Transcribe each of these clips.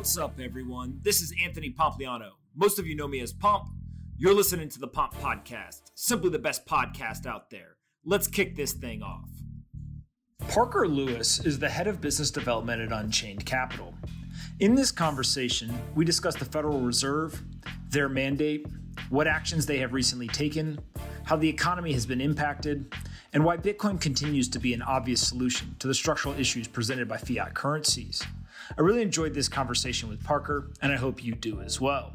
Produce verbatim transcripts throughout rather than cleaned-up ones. What's up, everyone? This is Anthony Pompliano. Most of you know me as Pomp. You're listening to the Pomp Podcast, simply the best podcast out there. Let's kick this thing off. Parker Lewis is the head of business development at Unchained Capital. In this conversation, we discuss the Federal Reserve, their mandate, what actions they have recently taken, how the economy has been impacted, and why Bitcoin continues to be an obvious solution to the structural issues presented by fiat currencies. I really enjoyed this conversation with Parker, and I hope you do as well.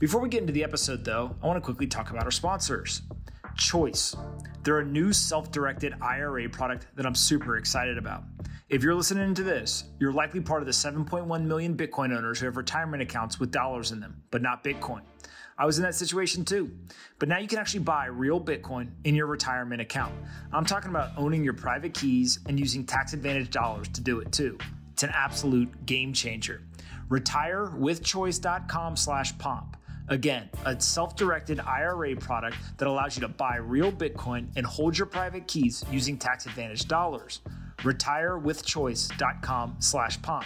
Before we get into the episode, though, I want to quickly talk about our sponsors. Choice. They're a new self-directed I R A product that I'm super excited about. If you're listening to this, you're likely part of the seven point one million Bitcoin owners who have retirement accounts with dollars in them, but not Bitcoin. I was in that situation too, but now you can actually buy real Bitcoin in your retirement account. I'm talking about owning your private keys and using tax-advantaged dollars to do it too. It's an absolute game changer. Retire with Choice dot com slash pomp. Again, a self-directed I R A product that allows you to buy real Bitcoin and hold your private keys using tax-advantaged dollars. Retire with Choice dot com slash pomp.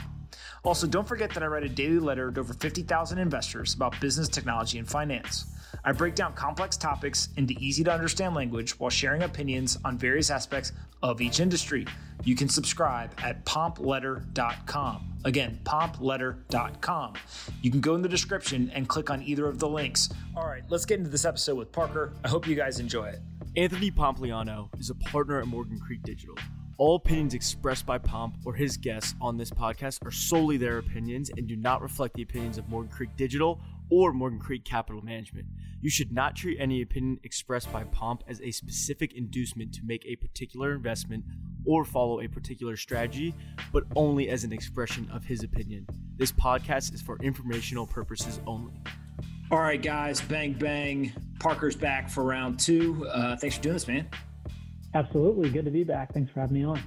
Also, don't forget that I write a daily letter to over fifty thousand investors about business, technology, and finance. I break down complex topics into easy-to-understand language while sharing opinions on various aspects of each industry. You can subscribe at pomp letter dot com. Again, pomp letter dot com. You can go in the description and click on either of the links. All right, let's get into this episode with Parker. I hope you guys enjoy it. Anthony Pompliano is a partner at Morgan Creek Digital. All opinions expressed by Pomp or his guests on this podcast are solely their opinions and do not reflect the opinions of Morgan Creek Digital or Morgan Creek Capital Management. You should not treat any opinion expressed by Pomp as a specific inducement to make a particular investment or follow a particular strategy, but only as an expression of his opinion. This podcast is for informational purposes only. All right, guys, bang, bang. Parker's back for round two. Uh, thanks for doing this, man. Absolutely. Good to be back. Thanks for having me on.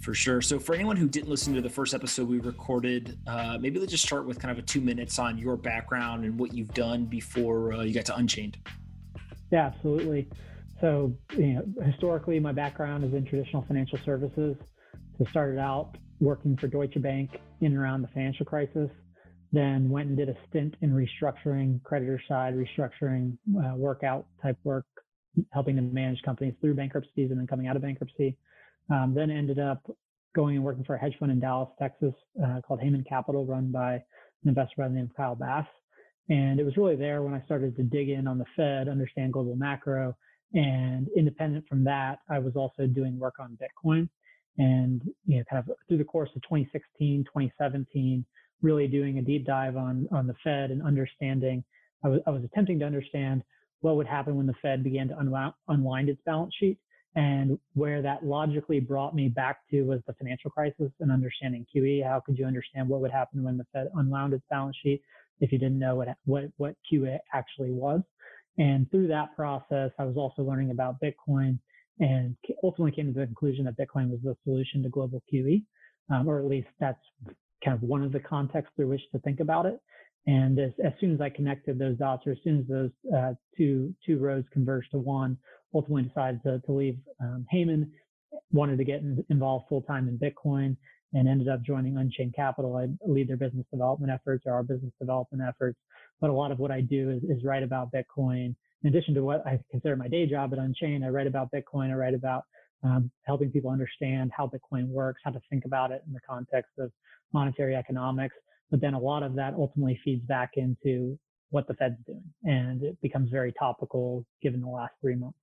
For sure. So for anyone who didn't listen to the first episode we recorded, uh, maybe let's just start with kind of a two minutes on your background and what you've done before uh, you got to Unchained. Yeah, absolutely. So, you know, historically, my background is in traditional financial services. So started out working for Deutsche Bank in and around the financial crisis, then went and did a stint in restructuring, creditor side restructuring, uh, workout type work, helping them manage companies through bankruptcies and then coming out of bankruptcy. Um, then ended up going and working for a hedge fund in Dallas, Texas, uh, called Heyman Capital, run by an investor by the name of Kyle Bass. And it was really there when I started to dig in on the Fed, understand global macro, and independent from that, I was also doing work on Bitcoin. And, you know, kind of through the course of twenty sixteen, twenty seventeen, really doing a deep dive on, on the Fed and understanding, I was, I was attempting to understand what would happen when the Fed began to unwind, unwind its balance sheet. And where that logically brought me back to was the financial crisis and understanding Q E. How could you understand what would happen when the Fed unwound its balance sheet if you didn't know what what, what Q E actually was? And through that process, I was also learning about Bitcoin and ultimately came to the conclusion that Bitcoin was the solution to global Q E, um, or at least that's kind of one of the contexts through which to think about it. And as, as soon as I connected those dots, or as soon as those uh, two two roads converged to one, ultimately decided to, to leave um, Heyman, wanted to get in, involved full-time in Bitcoin, and ended up joining Unchained Capital. I lead their business development efforts, or our business development efforts. But a lot of what I do is, is write about Bitcoin. In addition to what I consider my day job at Unchained, I write about Bitcoin. I write about um, helping people understand how Bitcoin works, how to think about it in the context of monetary economics. But then a lot of that ultimately feeds back into what the Fed's doing, and it becomes very topical given the last three months.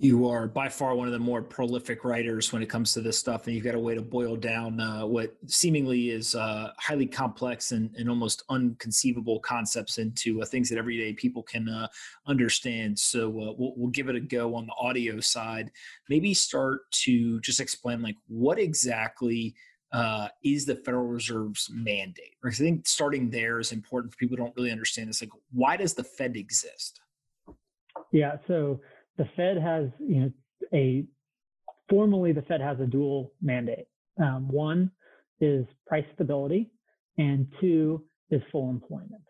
You are by far one of the more prolific writers when it comes to this stuff, and you've got a way to boil down uh, what seemingly is uh, highly complex and, and almost unconceivable concepts into uh, things that everyday people can uh, understand. So uh, we'll, we'll give it a go on the audio side. Maybe start to just explain, like, what exactly uh, is the Federal Reserve's mandate? Or I think starting there is important for people who don't really understand this. Like, why does the Fed exist? Yeah, so... The Fed has, you know, a formally the Fed has a dual mandate. Um, one is price stability, and two is full employment.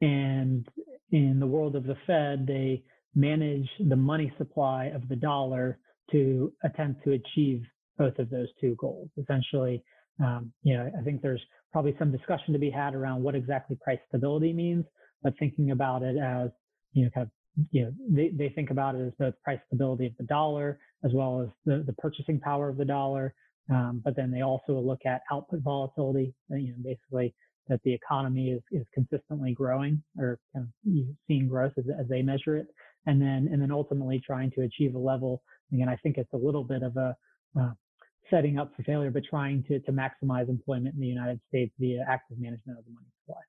And in the world of the Fed, they manage the money supply of the dollar to attempt to achieve both of those two goals. Essentially, Um, you know, I think there's probably some discussion to be had around what exactly price stability means, but thinking about it as, you know, kind of, you know, they, they think about it as both price stability of the dollar as well as the, the purchasing power of the dollar. Um, but then they also look at output volatility, you know, basically that the economy is, is consistently growing or kind of seeing growth as, as they measure it. And then, and then ultimately trying to achieve a level. Again, I think it's a little bit of a, uh, setting up for failure, but trying to, to maximize employment in the United States via active management of the money supply.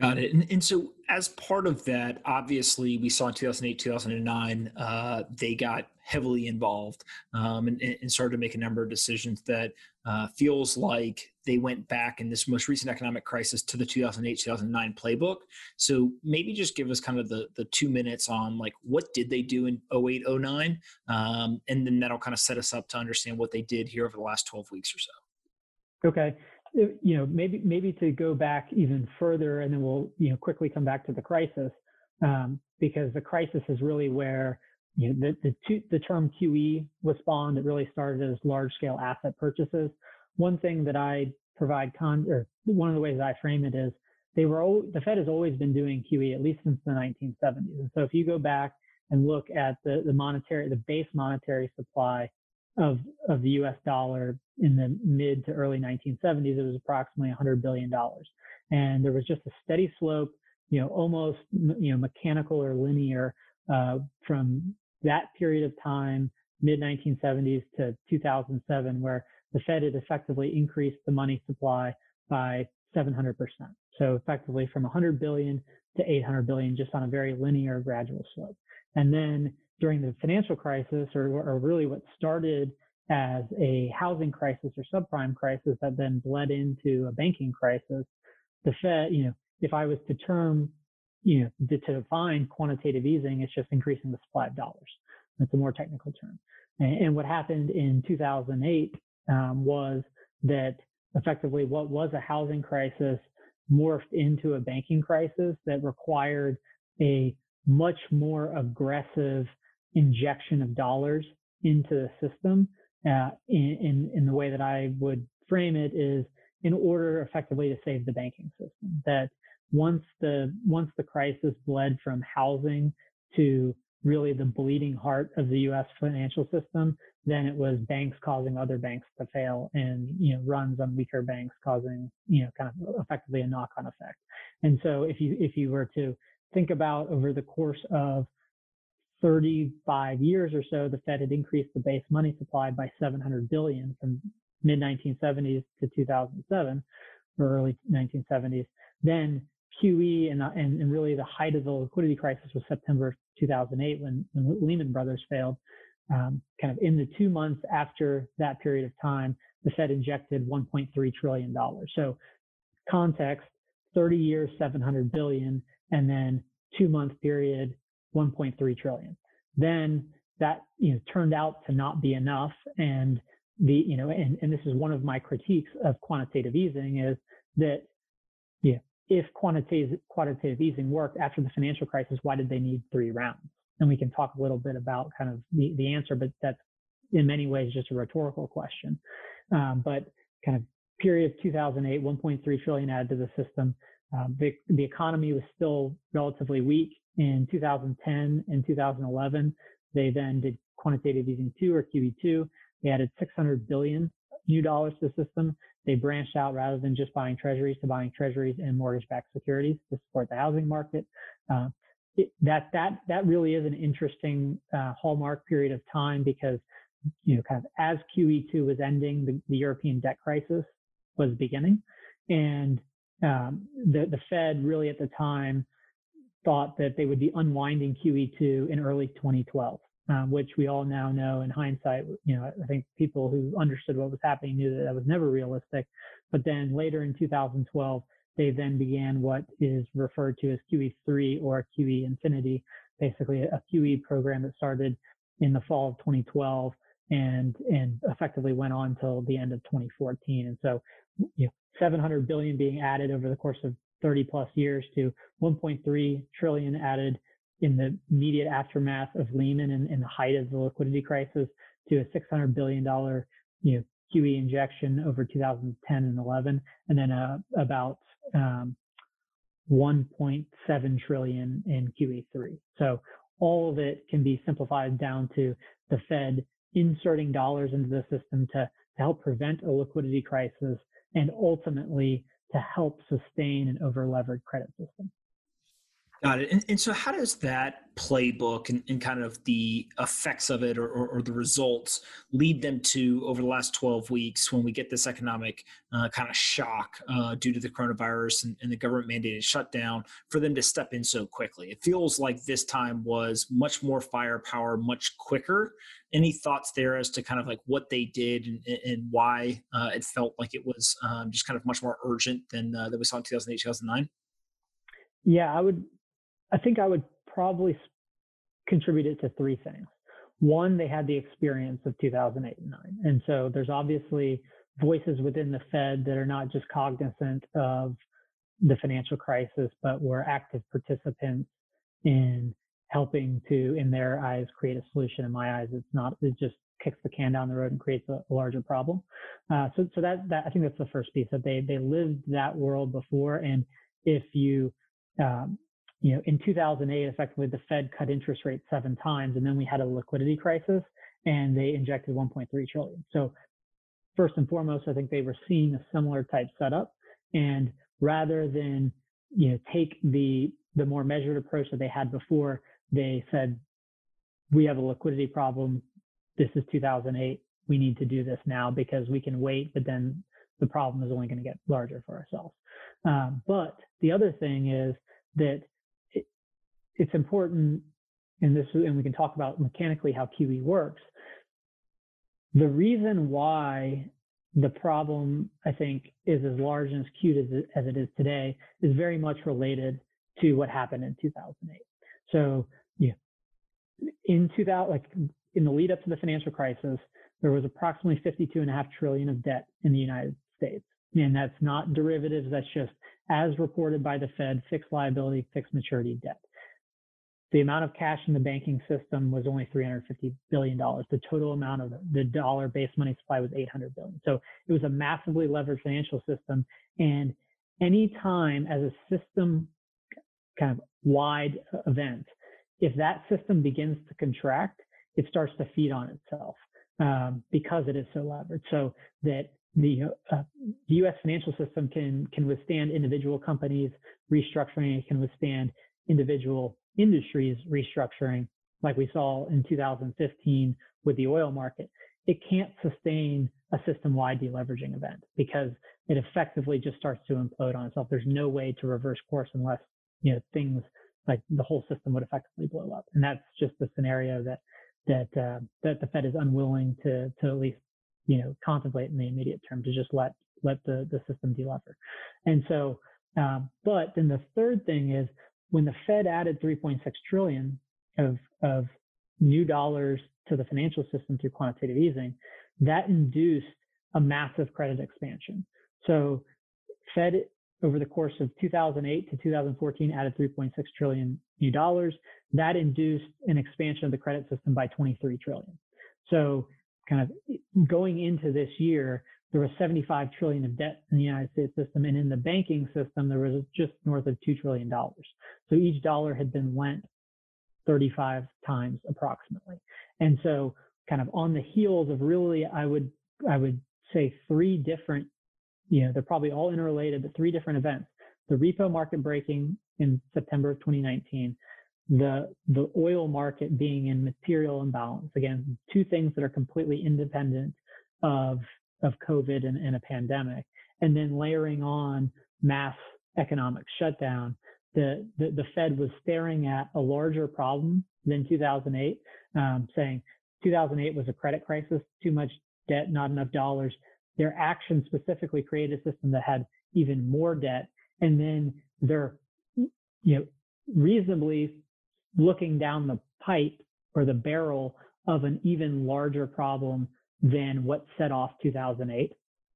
Got it. And, and so as part of that, obviously we saw in two thousand eight, two thousand nine, uh, they got heavily involved um, and, and started to make a number of decisions that uh, feels like they went back in this most recent economic crisis to the two thousand eight, two thousand nine playbook. So maybe just give us kind of the, the two minutes on like, what did they do in oh eight, oh nine? Um, and then that'll kind of set us up to understand what they did here over the last twelve weeks or so. Okay. You know, maybe, maybe to go back even further, and then we'll, you know, quickly come back to the crisis, um, because the crisis is really where, you know, the, the, two, the term Q E was spawned. It really started as large scale asset purchases. One thing that I provide con, or one of the ways that I frame it is they were, al- the Fed has always been doing Q E, at least since the nineteen seventies. And so if you go back and look at the, the monetary, the base monetary supply of, of the U S dollar in the mid to early nineteen seventies, it was approximately one hundred billion dollars. And there was just a steady slope, you know, almost, you know, mechanical or linear, uh, from that period of time, mid nineteen seventies to two thousand seven, where the Fed had effectively increased the money supply by seven hundred percent. So effectively from one hundred billion to eight hundred billion, just on a very linear gradual slope. And then during the financial crisis, or, or really what started as a housing crisis or subprime crisis that then bled into a banking crisis, the Fed, you know, if I was to term, you know, to, to define quantitative easing, it's just increasing the supply of dollars. That's a more technical term. And, and what happened in two thousand eight, Um, was that effectively what was a housing crisis morphed into a banking crisis that required a much more aggressive injection of dollars into the system. Uh, in, in, in the way that I would frame it is in order effectively to save the banking system. That once the, once the crisis bled from housing to really the bleeding heart of the U S financial system, then it was banks causing other banks to fail, and, you know, runs on weaker banks causing, you know, kind of effectively a knock-on effect. And so if you, if you were to think about over the course of thirty-five years or so, the Fed had increased the base money supply by seven hundred billion from mid nineteen seventies to two thousand seven or early nineteen seventies. Then Q E and, and, and really the height of the liquidity crisis was September two thousand eight when, when Lehman Brothers failed. Um, kind of in the two months after that period of time, the Fed injected one point three trillion dollars. So context, thirty years, seven hundred billion, and then two month period, one point three trillion. Then that, you know, turned out to not be enough. And the, you know, and, and this is one of my critiques of quantitative easing is that, yeah, if quantitative, quantitative easing worked after the financial crisis, why did they need three rounds? And we can talk a little bit about kind of the, the answer, but that's in many ways just a rhetorical question. Um, but kind of period of two thousand eight, one point three trillion added to the system. Um, the, the economy was still relatively weak in two thousand ten and two thousand eleven. They then did quantitative easing two, or Q E two. They added six hundred billion new dollars to the system. They branched out rather than just buying treasuries to buying treasuries and mortgage-backed securities to support the housing market. Uh, It, that that that really is an interesting uh, hallmark period of time, because, you know, kind of as Q E two was ending, the, the European debt crisis was beginning, and um, the the Fed really at the time thought that they would be unwinding Q E two in early twenty twelve, um, which we all now know in hindsight. You know, I think people who understood what was happening knew that that was never realistic. But then later in two thousand twelve. They then began what is referred to as Q E three or Q E Infinity, basically a Q E program that started in the fall of twenty twelve and and effectively went on till the end of twenty fourteen. And so, you know, seven hundred billion being added over the course of thirty plus years to one point three trillion added in the immediate aftermath of Lehman and, and the height of the liquidity crisis to a six hundred billion dollars, you know, Q E injection over two thousand ten and eleven, and then uh, about um, one point seven trillion in Q E three. So all of it can be simplified down to the Fed inserting dollars into the system to, to help prevent a liquidity crisis and ultimately to help sustain an over-levered credit system. Got it. And, and so how does that playbook and, and kind of the effects of it or, or, or the results lead them to over the last twelve weeks when we get this economic uh, kind of shock uh, due to the coronavirus and, and the government mandated shutdown for them to step in so quickly? It feels like this time was much more firepower, much quicker. Any thoughts there as to kind of like what they did and, and why uh, it felt like it was um, just kind of much more urgent than, uh, than we saw in two thousand eight, two thousand nine? Yeah, I would. I think I would probably contribute it to three things. One, they had the experience of two thousand eight and nine. And so there's obviously voices within the Fed that are not just cognizant of the financial crisis, but were active participants in helping to, in their eyes, create a solution. In my eyes, it's not, it just kicks the can down the road and creates a, a larger problem. Uh, so so that, that I think that's the first piece, that they, they lived that world before. And if you, um, You know, in two thousand eight, effectively, the Fed cut interest rates seven times, and then we had a liquidity crisis, and they injected one point three trillion dollars. So first and foremost, I think they were seeing a similar type setup. And rather than, you know, take the the more measured approach that they had before, they said, we have a liquidity problem. This is two thousand eight. We need to do this now because we can wait, but then the problem is only going to get larger for ourselves. Um, but the other thing is that it's important, and this, and we can talk about mechanically how Q E works. The reason why the problem, I think, is as large and as acute as it, as it is today is very much related to what happened in two thousand eight. So, yeah, in two thousand, like in the lead up to the financial crisis, there was approximately fifty-two and a half trillion of debt in the United States, and that's not derivatives. That's just as reported by the Fed, fixed liability, fixed maturity debt. The amount of cash in the banking system was only three hundred fifty billion dollars. The total amount of the dollar-based money supply was eight hundred billion dollars. So it was a massively leveraged financial system. And any time as a system kind of wide event, if that system begins to contract, it starts to feed on itself um, because it is so leveraged. So that the, uh, the U S financial system can, can withstand individual companies restructuring. It can withstand individual industries restructuring, like we saw in two thousand fifteen with the oil market. It can't sustain a system-wide deleveraging event because it effectively just starts to implode on itself. There's no way to reverse course unless, you know, things like the whole system would effectively blow up. And that's just the scenario that that uh, that the Fed is unwilling to to at least, you know, contemplate in the immediate term, to just let let the the system delever. And so, um, but then the third thing is, when the Fed added three point six trillion dollars of, of new dollars to the financial system through quantitative easing, that induced a massive credit expansion. So Fed, over the course of two thousand eight to two thousand fourteen, added three point six trillion dollars new dollars. That induced an expansion of the credit system by twenty-three trillion dollars. So kind of going into this year, there was seventy-five trillion dollars of debt in the United States system, and in the banking system, there was just north of two trillion dollars. So each dollar had been lent thirty-five times approximately. And so kind of on the heels of really, I would I would say three different, you know, they're probably all interrelated, but three different events. The repo market breaking in September of twenty nineteen, the, the oil market being in material imbalance. Again, two things that are completely independent of of COVID and, and a pandemic, and then layering on mass economic shutdown, the, the, the Fed was staring at a larger problem than two thousand eight, um, saying two thousand eight was a credit crisis, too much debt, not enough dollars. Their action specifically created a system that had even more debt, and then they're, you know, reasonably looking down the pipe or the barrel of an even larger problem than what set off two thousand eight.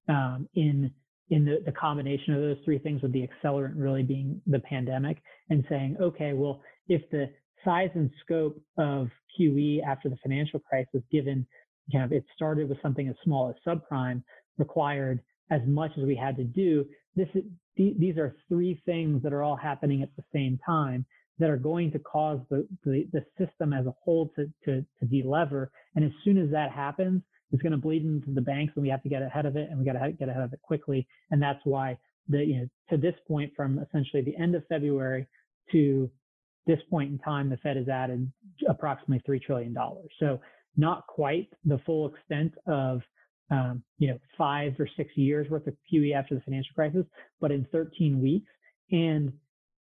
Um, in in the, the combination of those three things, with the accelerant really being the pandemic, and saying, okay, well, if the size and scope of Q E after the financial crisis, given kind of it started with something as small as subprime, required as much as we had to do. This is, th- these are three things that are all happening at the same time that are going to cause the, the, the system as a whole to, to, to delever. And as soon as that happens, it's going to bleed into the banks, and we have to get ahead of it, and we got to get ahead of it quickly. And that's why the, you know, to this point, from essentially the end of February to this point in time, the Fed has added approximately three trillion dollars. So not quite the full extent of, um, you know, five or six years worth of Q E after the financial crisis, but in thirteen weeks. And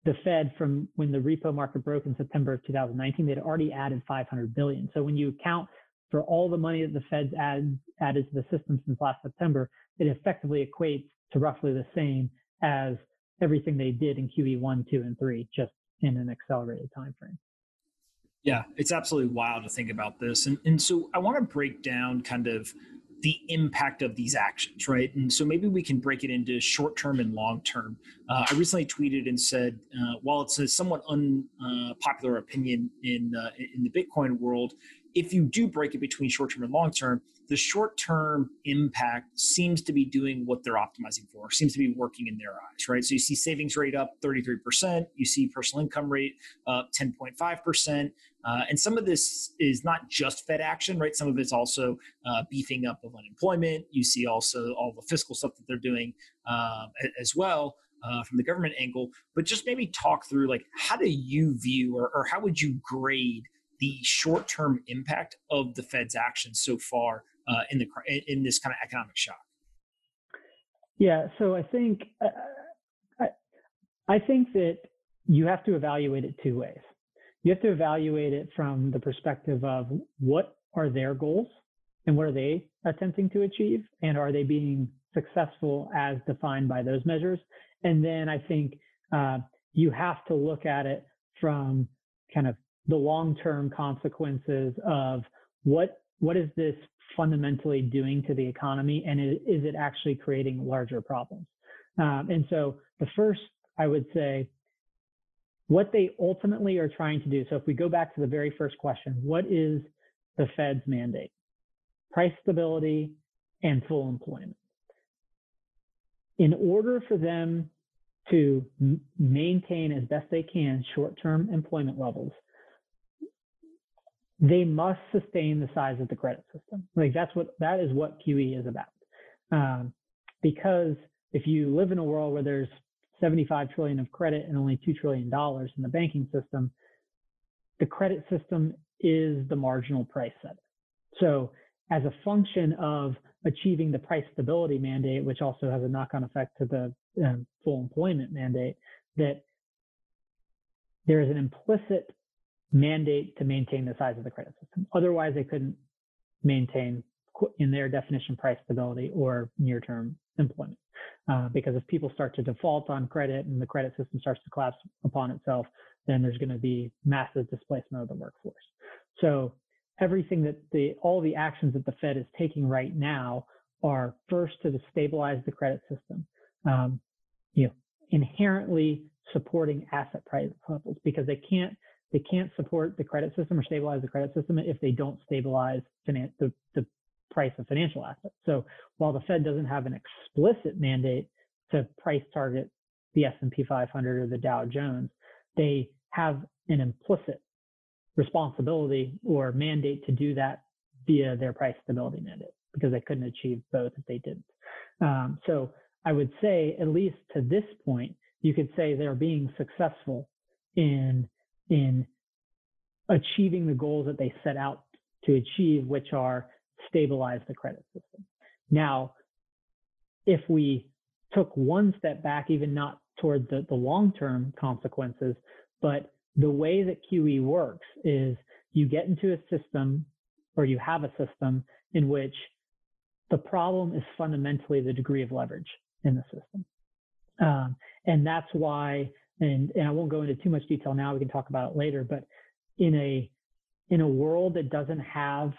the Fed, from when the repo market broke in September of two thousand nineteen, they'd already added five hundred billion dollars. So when you account for all the money that the Fed's added, added to the system since last September, it effectively equates to roughly the same as everything they did in Q E one, two, and three, just in an accelerated time frame. Yeah, it's absolutely wild to think about this. And, and so I want to break down kind of the impact of these actions, right? And so maybe we can break it into short-term and long-term. Uh, I recently tweeted and said, uh, while it's a somewhat unpopular uh, opinion in uh, in the Bitcoin world, if you do break it between short-term and long-term, the short-term impact seems to be doing what they're optimizing for, seems to be working in their eyes, right? So you see savings rate up thirty-three percent, you see personal income rate up ten point five percent. Uh, and some of this is not just Fed action, right? Some of it's also uh, beefing up of unemployment. You see also all the fiscal stuff that they're doing uh, as well uh, from the government angle. But just maybe talk through, like, how do you view or, or how would you grade the short-term impact of the Fed's actions so far uh, in the in this kind of economic shock? Yeah, so I think uh, I, I think that you have to evaluate it two ways. You have to evaluate it from the perspective of what are their goals and what are they attempting to achieve, and are they being successful as defined by those measures? And then I think uh, you have to look at it from kind of the long-term consequences of what what is this fundamentally doing to the economy, and it, is it actually creating larger problems? Um, and so the first, I would say, what they ultimately are trying to do. So if we go back to the very first question, what is the Fed's mandate? Price stability and full employment. In order for them to m- maintain as best they can short-term employment levels, they must sustain the size of the credit system. Like that's what, that is what Q E is about. Um, because if you live in a world where there's seventy-five trillion of credit and only two trillion dollars in the banking system, the credit system is the marginal price setter. So as a function of achieving the price stability mandate, which also has a knock-on effect to the um, full employment mandate, that there is an implicit mandate to maintain the size of the credit system. Otherwise, they couldn't maintain, in their definition, price stability or near-term employment. Uh, because if people start to default on credit and the credit system starts to collapse upon itself, then there's going to be massive displacement of the workforce. So everything that the, all the actions that the Fed is taking right now are first to stabilize the credit system, um, you know, inherently supporting asset price levels, because they can't They can't support the credit system or stabilize the credit system if they don't stabilize finan- the, the price of financial assets. So while the Fed doesn't have an explicit mandate to price target the S and P five hundred or the Dow Jones, they have an implicit responsibility or mandate to do that via their price stability mandate, because they couldn't achieve both if they didn't. Um, so I would say, at least to this point, you could say they're being successful in in achieving the goals that they set out to achieve, which are stabilize the credit system. Now, if we took one step back, even not toward the, the long-term consequences, but the way that Q E works is you get into a system, or you have a system in which the problem is fundamentally the degree of leverage in the system. Um, and that's why And, and I won't go into too much detail now, we can talk about it later, but in a in a world that doesn't have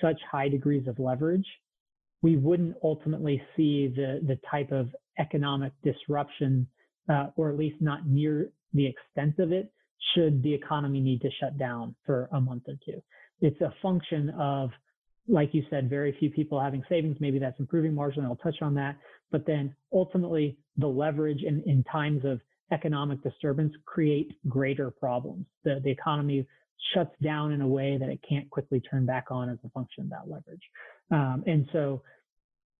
such high degrees of leverage, we wouldn't ultimately see the, the type of economic disruption, uh, or at least not near the extent of it, should the economy need to shut down for a month or two. It's a function of like you said, very few people having savings. Maybe that's improving marginally. I'll touch on that. But then ultimately, the leverage in, in times of economic disturbance create greater problems. The, the economy shuts down in a way that it can't quickly turn back on as a function of that leverage. Um, and so,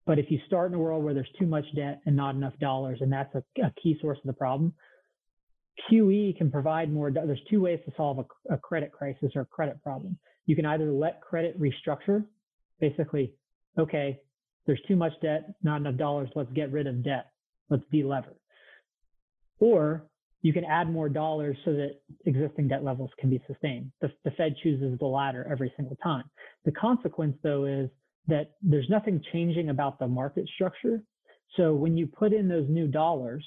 but if you start in a world where there's too much debt and not enough dollars, and that's a, a key source of the problem, Q E can provide more. There's two ways to solve a, a credit crisis or a credit problem. You can either let credit restructure, basically, okay, there's too much debt, not enough dollars, let's get rid of debt, let's de-lever. Or you can add more dollars so that existing debt levels can be sustained. The, the Fed chooses the latter every single time. The consequence, though, is that there's nothing changing about the market structure. So when you put in those new dollars,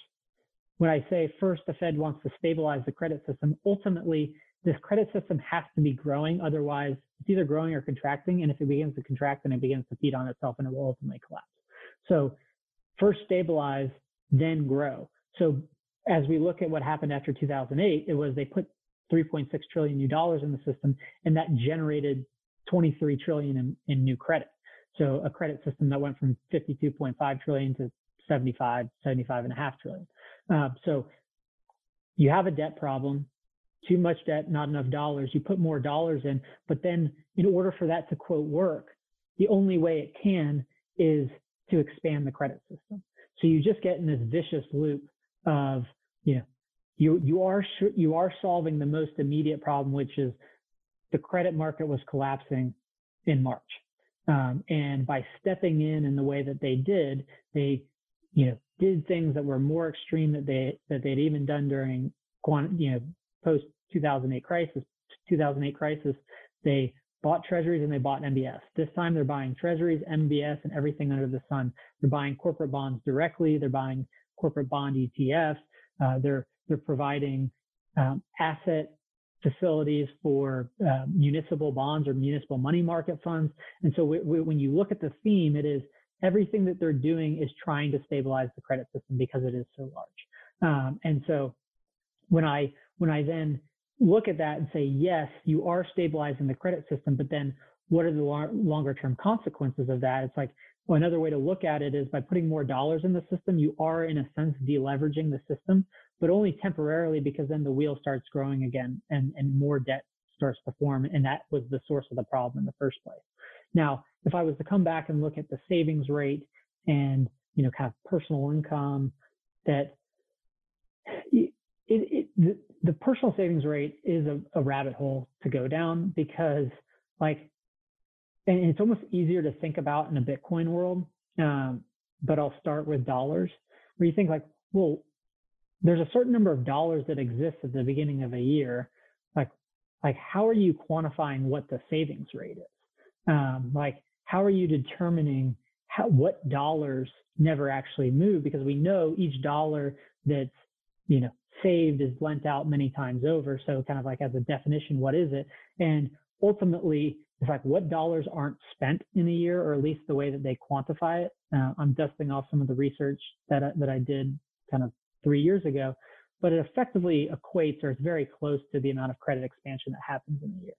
when I say first the Fed wants to stabilize the credit system, ultimately this credit system has to be growing. Otherwise, it's either growing or contracting. And if it begins to contract, then it begins to feed on itself and it will ultimately collapse. So first stabilize, then grow. So as we look at what happened after two thousand eight, it was they put three point six trillion new dollars in the system, and that generated twenty-three trillion in, in new credit. So a credit system that went from fifty-two point five trillion to seventy-five, seventy-five and a half trillion. Uh, so you have a debt problem, too much debt, not enough dollars. You put more dollars in, but then in order for that to quote work, the only way it can is to expand the credit system. So you just get in this vicious loop of, you know, you, you are you are solving the most immediate problem, which is the credit market was collapsing in March. Um, and by stepping in in the way that they did, they, you know, did things that were more extreme that they, that they'd even done during, you know, post two thousand eight crisis, two thousand eight crisis, they bought treasuries and they bought M B S. This time they're buying treasuries, M B S, and everything under the sun. They're buying corporate bonds directly. They're buying corporate bond E T Fs. Uh, they're, they're providing um, asset facilities for uh, municipal bonds or municipal money market funds. And so we, we, when you look at the theme, it is everything that they're doing is trying to stabilize the credit system because it is so large. Um, and so when I, when I then look at that and say, yes, you are stabilizing the credit system, but then what are the lo- longer term consequences of that? It's like, well, another way to look at it is by putting more dollars in the system, you are in a sense deleveraging the system, but only temporarily, because then the wheel starts growing again and, and more debt starts to form. And that was the source of the problem in the first place. Now, if I was to come back and look at the savings rate and, you know, kind of personal income, that it, it, the, the personal savings rate is a, a rabbit hole to go down, because like, and it's almost easier to think about in a Bitcoin world, um, but I'll start with dollars, where you think like, well, there's a certain number of dollars that exists at the beginning of a year. Like, like how are you quantifying what the savings rate is? Um, like, how are you determining how, what dollars never actually move? Because we know each dollar that's, you know, saved is lent out many times over. So kind of like as a definition, what is it? And ultimately, it's like what dollars aren't spent in a year, or at least the way that they quantify it. Uh, I'm dusting off some of the research that I, that I did kind of three years ago, but it effectively equates, or it's very close to the amount of credit expansion that happens in a year.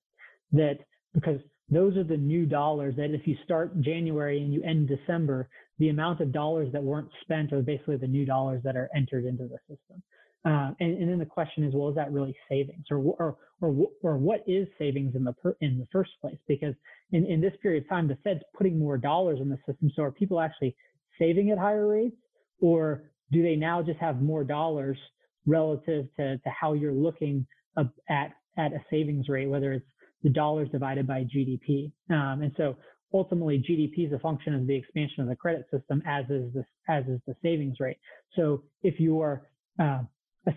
That because those are the new dollars that if you start January and you end December, the amount of dollars that weren't spent are basically the new dollars that are entered into the system. Uh, and, and then the question is, well, is that really savings, or or or, or what is savings in the per, in the first place? Because in, in this period of time, the Fed's putting more dollars in the system. So are people actually saving at higher rates, or do they now just have more dollars relative to, to how you're looking at at a savings rate, whether it's the dollars divided by G D P? Um, and so ultimately G D P is a function of the expansion of the credit system, as is the, as is the savings rate. So if you are uh,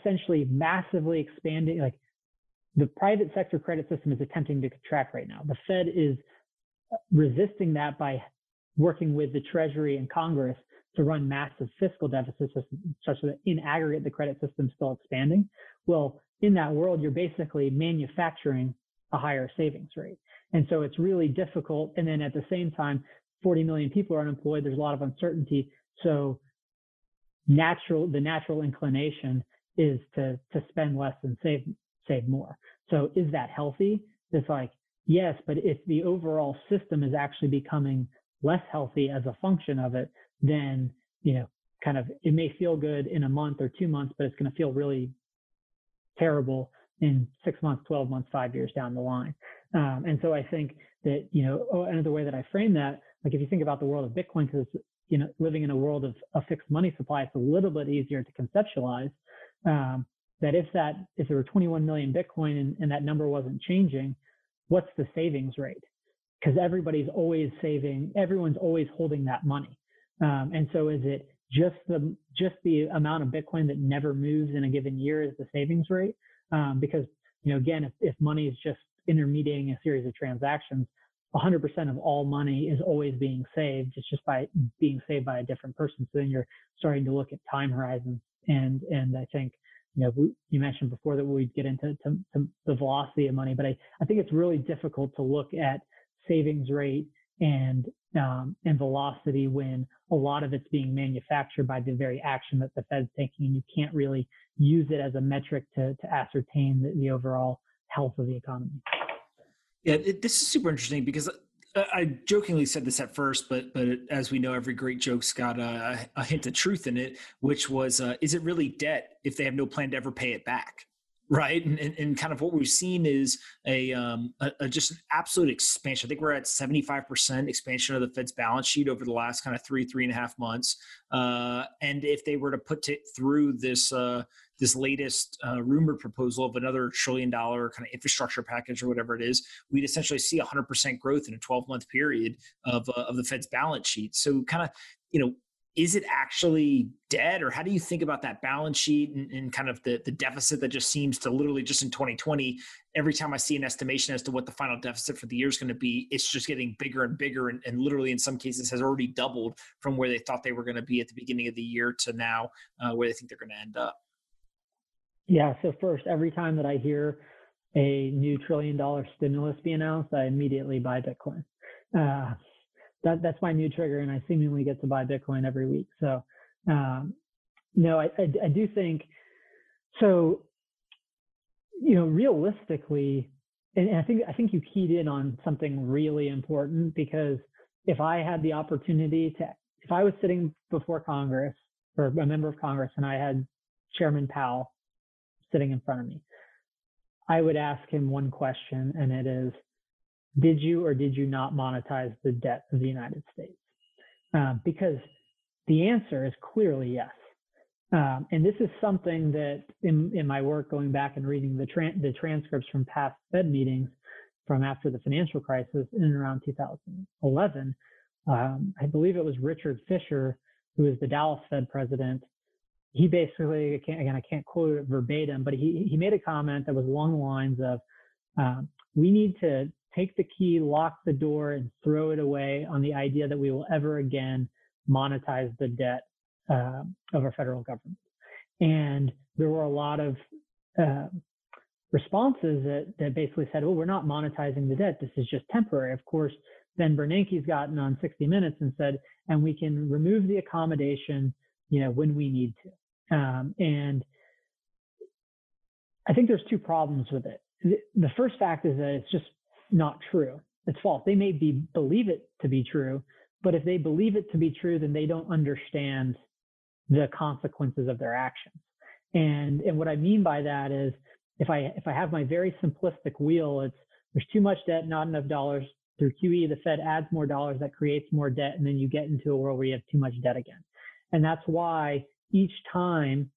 essentially massively expanding, like the private sector credit system is attempting to contract right now. The Fed is resisting that by working with the Treasury and Congress to run massive fiscal deficits such that in aggregate, the credit system is still expanding. Well, in that world, you're basically manufacturing a higher savings rate. And so it's really difficult. And then at the same time, forty million people are unemployed. There's a lot of uncertainty. So natural, the natural inclination is to, to spend less and save, save more. So is that healthy? It's like, Yes, but if the overall system is actually becoming less healthy as a function of it, then, you know, kind of it may feel good in a month or two months, but it's going to feel really terrible in six months, twelve months, five years down the line. Um, and so I think that, you know, oh, another way that I frame that, like if you think about the world of Bitcoin, because, you know, living in a world of a fixed money supply, it's a little bit easier to conceptualize um, that if that, if there were twenty-one million Bitcoin and, and that number wasn't changing, what's the savings rate? Because everybody's always saving, everyone's always holding that money. Um, and so is it just the, just the amount of Bitcoin that never moves in a given year is the savings rate? Um, because, you know, again, if, if money is just intermediating a series of transactions, one hundred percent of all money is always being saved. It's just by being saved by a different person. So then you're starting to look at time horizons. And, and I think, you know, we, you mentioned before that we'd get into to, to the velocity of money, but I, I think it's really difficult to look at savings rate and, um, and velocity when a lot of it's being manufactured by the very action that the Fed's taking. And you can't really use it as a metric to, to ascertain the, the overall health of the economy. Yeah, it, this is super interesting because I, I jokingly said this at first, but but as we know, every great joke's got a, a hint of truth in it, which was, uh, is it really debt if they have no plan to ever pay it back? Right. And, and, and kind of what we've seen is a, um, a, a just an absolute expansion. I think we're at seventy-five percent expansion of the Fed's balance sheet over the last kind of three, three and a half months. Uh, and if they were to put it through this, uh, this latest uh, rumored proposal of another trillion dollar kind of infrastructure package or whatever it is, we'd essentially see one hundred percent growth in a twelve month period of, uh, of the Fed's balance sheet. So kind of, you know, is it actually dead, or how do you think about that balance sheet and, and kind of the, the deficit that just seems to literally just in twenty twenty, every time I see an estimation as to what the final deficit for the year is going to be, it's just getting bigger and bigger and, and literally in some cases has already doubled from where they thought they were going to be at the beginning of the year to now uh, where they think they're going to end up? Yeah. So first, every time that I hear a new trillion dollar stimulus be announced, I immediately buy Bitcoin. Uh, That, that's my new trigger, and I seemingly get to buy Bitcoin every week. So, um, no, I, I, I do think, so, you know, realistically, and I think, I think you keyed in on something really important, because if I had the opportunity to, if I was sitting before Congress or a member of Congress and I had Chairman Powell sitting in front of me, I would ask him one question, and it is, did you or did you not monetize the debt of the United States? Uh, because the answer is clearly yes. Um, and this is something that in, in my work, going back and reading the, tra- the transcripts from past Fed meetings from after the financial crisis in and around two thousand eleven, um, I believe it was Richard Fisher, who was the Dallas Fed president. He basically, again, I can't quote it verbatim, but he, he made a comment that was along the lines of, um, we need to take the key, lock the door, and throw it away on the idea that we will ever again monetize the debt uh, of our federal government. And there were a lot of uh, responses that, that basically said, oh, we're not monetizing the debt. This is just temporary. Of course, Ben Bernanke's gotten on sixty minutes and said, and we can remove the accommodation, you know, when we need to. Um, and I think there's two problems with it. The first fact is that it's just not true. It's false. They may be believe it to be true, but if they believe it to be true, then they don't understand the consequences of their actions. And and what I mean by that is, if I if I have my very simplistic wheel, it's there's too much debt, not enough dollars. Through Q E, the Fed adds more dollars, that creates more debt, and then you get into a world where you have too much debt again. And that's why each time,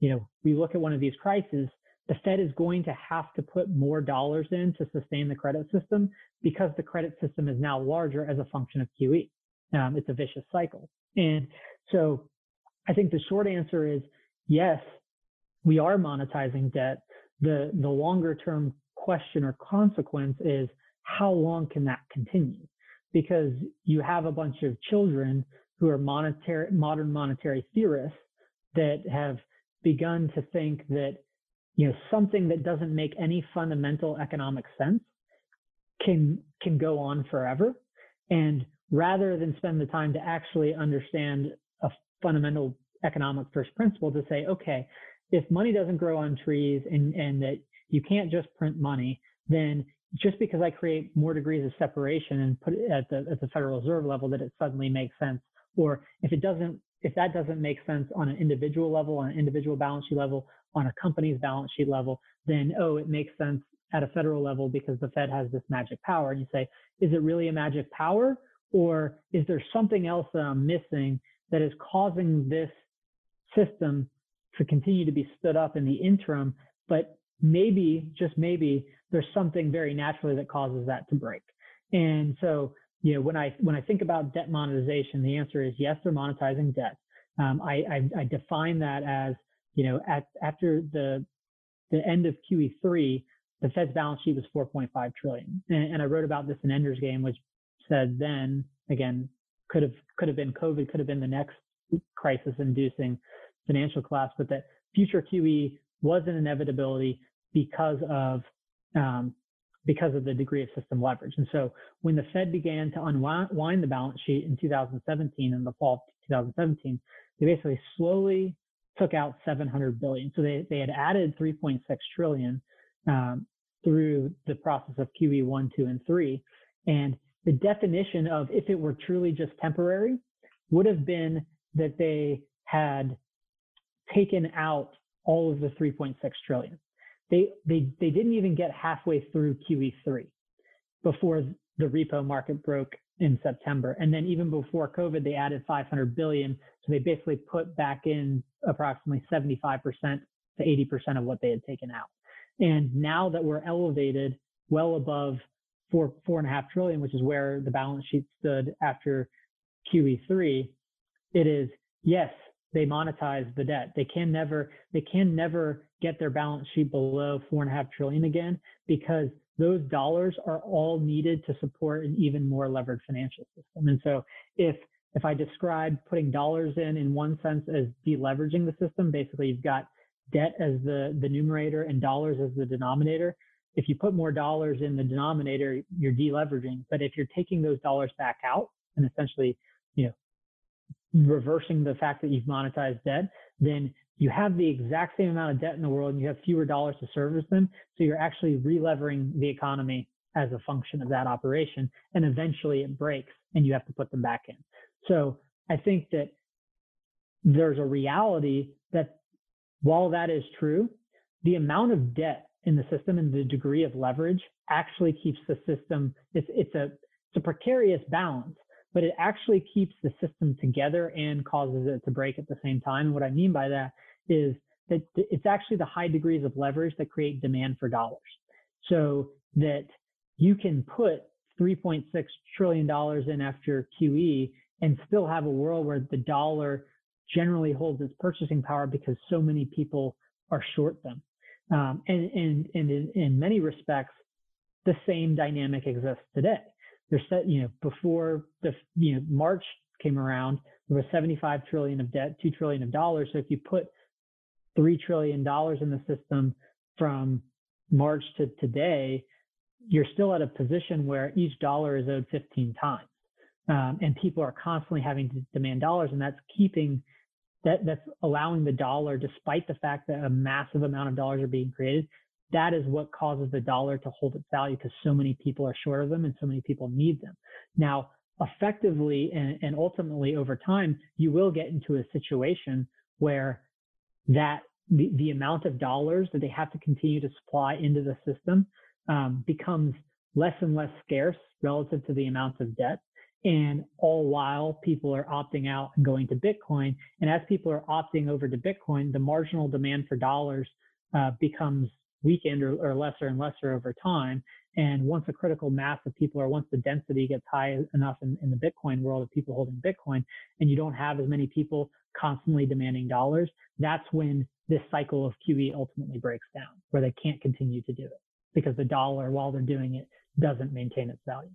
you know, we look at one of these crises, the Fed is going to have to put more dollars in to sustain the credit system, because the credit system is now larger as a function of Q E. Um, it's a vicious cycle. And so I think the short answer is, yes, we are monetizing debt. The, the longer term question or consequence is, how long can that continue? Because you have a bunch of children who are monetary, modern monetary theorists that have begun to think that, you know, something that doesn't make any fundamental economic sense can can go on forever. And rather than spend the time to actually understand a fundamental economic first principle to say, okay, if money doesn't grow on trees and, and that you can't just print money, then just because I create more degrees of separation and put it at the, at the Federal Reserve level, that it suddenly makes sense. Or if it doesn't, if that doesn't make sense on an individual level, on an individual balance sheet level, on a company's balance sheet level, then, oh, it makes sense at a federal level because the Fed has this magic power. And you say, is it really a magic power? Or is there something else that I'm missing that is causing this system to continue to be stood up in the interim? But maybe, just maybe, there's something very naturally that causes that to break. And so, you know, when I when I think about debt monetization, the answer is yes, they're monetizing debt. Um, I, I, I define that as, you know, at, after the the end of Q E three, the Fed's balance sheet was four point five trillion dollars, and, and I wrote about this in Ender's Game, which said then again could have could have been COVID, could have been the next crisis-inducing financial collapse, but that future Q E was an inevitability because of um, because of the degree of system leverage. And so when the Fed began to unwind the balance sheet in two thousand seventeen, in the fall of two thousand seventeen, they basically slowly took out seven hundred billion dollars. So they, they had added three point six trillion dollars um, through the process of Q E one, two, and three. And the definition of if it were truly just temporary would have been that they had taken out all of the three point six trillion dollars. They, they, they didn't even get halfway through Q E three before the repo market broke in September. And then even before COVID, they added five hundred billion dollars. So they basically put back in approximately seventy-five percent to eighty percent of what they had taken out. And now that we're elevated well above four, four and a half trillion, which is where the balance sheet stood after Q E three, it is, yes, they monetize the debt. They can never, they can never get their balance sheet below four and a half trillion again, because those dollars are all needed to support an even more levered financial system. And so if, if I describe putting dollars in, in one sense, as deleveraging the system, basically you've got debt as the, the numerator and dollars as the denominator. If you put more dollars in the denominator, you're deleveraging. But if you're taking those dollars back out and essentially, you know, reversing the fact that you've monetized debt, then you have the exact same amount of debt in the world and you have fewer dollars to service them. So you're actually re-levering the economy as a function of that operation. And eventually it breaks and you have to put them back in. So I think that there's a reality that while that is true, the amount of debt in the system and the degree of leverage actually keeps the system, it's, it's, a, it's a precarious balance, but it actually keeps the system together and causes it to break at the same time. And what I mean by that is that it's actually the high degrees of leverage that create demand for dollars, so that you can put three point six trillion dollars in after Q E and still have a world where the dollar generally holds its purchasing power because so many people are short them. Um, and and, and in, in many respects, the same dynamic exists today. There's, you know, before the, you know, March came around, there was seventy-five trillion dollars of debt, two trillion dollars of dollars. So if you put three trillion dollars in the system from March to today, you're still at a position where each dollar is owed fifteen times. Um, and people are constantly having to demand dollars, and that's keeping, that that's allowing the dollar, despite the fact that a massive amount of dollars are being created, that is what causes the dollar to hold its value, because so many people are short of them and so many people need them. Now, effectively and, and ultimately over time, you will get into a situation where that the, the amount of dollars that they have to continue to supply into the system um, becomes less and less scarce relative to the amount of debt. And all while people are opting out and going to Bitcoin. And as people are opting over to Bitcoin, the marginal demand for dollars uh, becomes weakened or, or lesser and lesser over time. And once a critical mass of people, or once the density gets high enough in, in the Bitcoin world of people holding Bitcoin, and you don't have as many people constantly demanding dollars, that's when this cycle of Q E ultimately breaks down, where they can't continue to do it because the dollar, while they're doing it, doesn't maintain its value.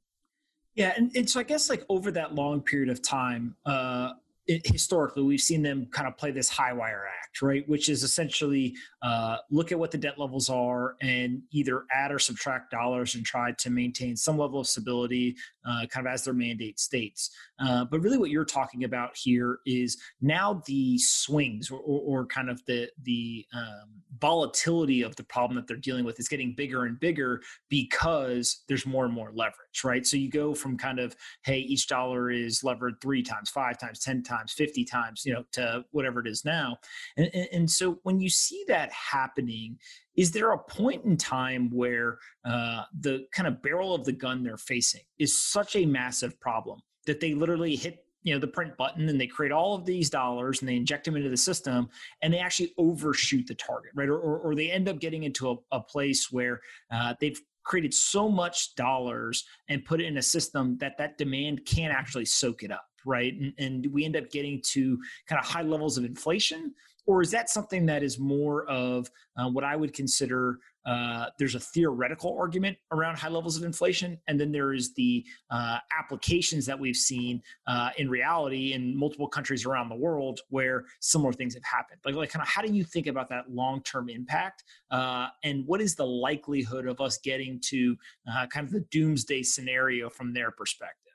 Yeah. And, and so I guess like over that long period of time, uh, it, historically, we've seen them kind of play this high wire act, right? Which is essentially uh, look at what the debt levels are and either add or subtract dollars and try to maintain some level of stability uh, kind of as their mandate states. Uh, but really what you're talking about here is now the swings or, or, or kind of the, the um, volatility of the problem that they're dealing with is getting bigger and bigger because there's more and more leverage, right? So you go from kind of, hey, each dollar is levered three times, five times, ten times, fifty times, you know, to whatever it is now. And, and, and so when you see that happening, is there a point in time where uh, the kind of barrel of the gun they're facing is such a massive problem that they literally hit, you know, the print button and they create all of these dollars and they inject them into the system and they actually overshoot the target, right? Or, or, or they end up getting into a, a place where uh, they've created so much dollars and put it in a system that that demand can't actually soak it up, right? And, and we end up getting to kind of high levels of inflation. Or is that something that is more of uh, what I would consider uh, there's a theoretical argument around high levels of inflation, and then there is the uh, applications that we've seen uh, in reality in multiple countries around the world where similar things have happened. Like, like kind of how do you think about that long-term impact, uh, and what is the likelihood of us getting to uh, kind of the doomsday scenario from their perspective?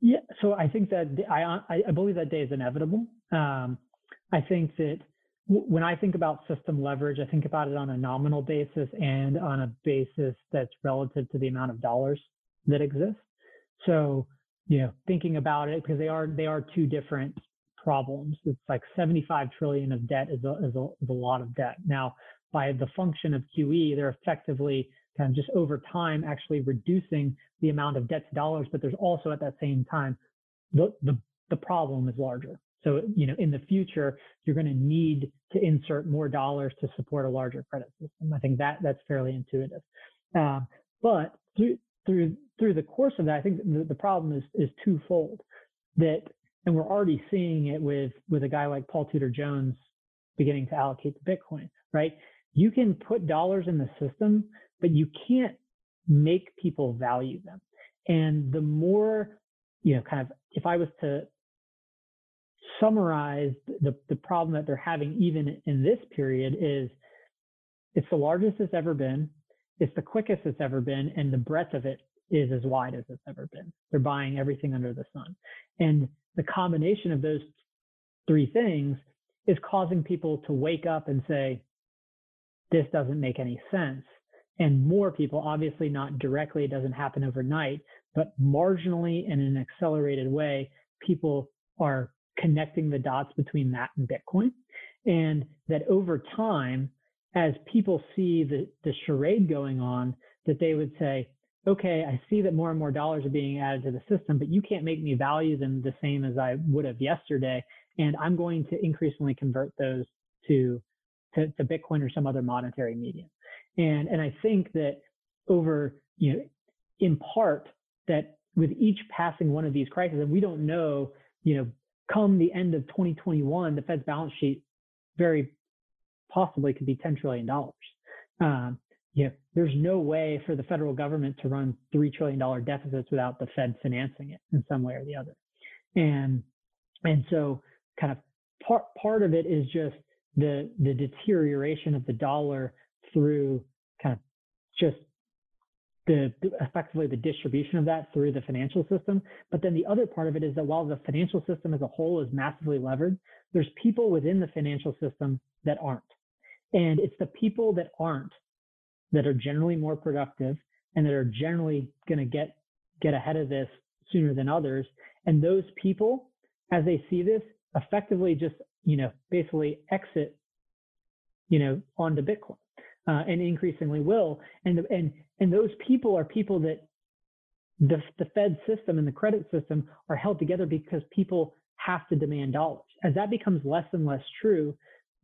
Yeah, so I think that I I believe that day is inevitable. Um, I think that w- when I think about system leverage, I think about it on a nominal basis and on a basis that's relative to the amount of dollars that exist. So, you know, thinking about it, because they are they are two different problems. It's like seventy-five trillion of debt is a, is a, is a lot of debt. Now, by the function of Q E, they're effectively kind of just over time actually reducing the amount of debt to dollars, but there's also at that same time, the the, the problem is larger. So, you know, in the future, you're going to need to insert more dollars to support a larger credit system. I think that that's fairly intuitive. Uh, but through through through the course of that, I think the, the problem is is twofold. That, and we're already seeing it with with a guy like Paul Tudor Jones beginning to allocate to Bitcoin, right? You can put dollars in the system, but you can't make people value them. And the more, you know, kind of, if I was to summarize the, the problem that they're having even in this period is it's the largest it's ever been, it's the quickest it's ever been, and the breadth of it is as wide as it's ever been. They're buying everything under the sun. And the combination of those three things is causing people to wake up and say, this doesn't make any sense. And more people, obviously not directly, it doesn't happen overnight, but marginally and in an accelerated way, people are connecting the dots between that and Bitcoin. And that over time, as people see the, the charade going on, that they would say, okay, I see that more and more dollars are being added to the system, but you can't make me value them the same as I would have yesterday. And I'm going to increasingly convert those to, to, to Bitcoin or some other monetary medium. And, and I think that over, you know, in part that with each passing one of these crises, and we don't know, you know, come the end of twenty twenty-one, the Fed's balance sheet very possibly could be ten trillion dollars. Um, you know, there's no way for the federal government to run three trillion dollars deficits without the Fed financing it in some way or the other. And, and so kind of part, part of it is just the, the deterioration of the dollar through kind of just the effectively the distribution of that through the financial system. But then the other part of it is that while the financial system as a whole is massively levered, there's people within the financial system that aren't. And it's the people that aren't that are generally more productive and that are generally going to get get ahead of this sooner than others. And those people, as they see this, effectively just, you know, basically exit, you know, onto Bitcoin. Uh, and increasingly will. And, and, and those people are people that the, the Fed system and the credit system are held together because people have to demand dollars. As that becomes less and less true,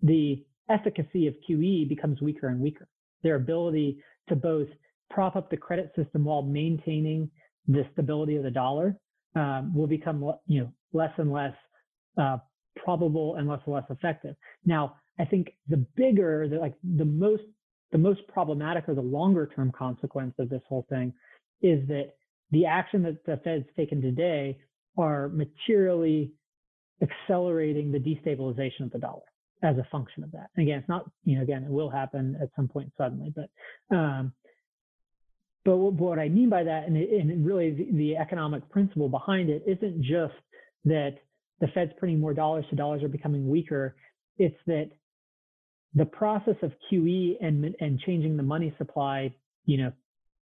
the efficacy of Q E becomes weaker and weaker. Their ability to both prop up the credit system while maintaining the stability of the dollar um, will become, you know, less and less uh, probable and less and less effective. Now, I think the bigger, the, like the most The most problematic or the longer term consequence of this whole thing is that the action that the Fed's taken today are materially accelerating the destabilization of the dollar as a function of that. And again, it's not, you know, again, it will happen at some point suddenly, but, um, But what I mean by that, and, it, and really the, the economic principle behind it, isn't just that the Fed's printing more dollars, so dollars are becoming weaker. It's that the process of Q E and and changing the money supply, you know,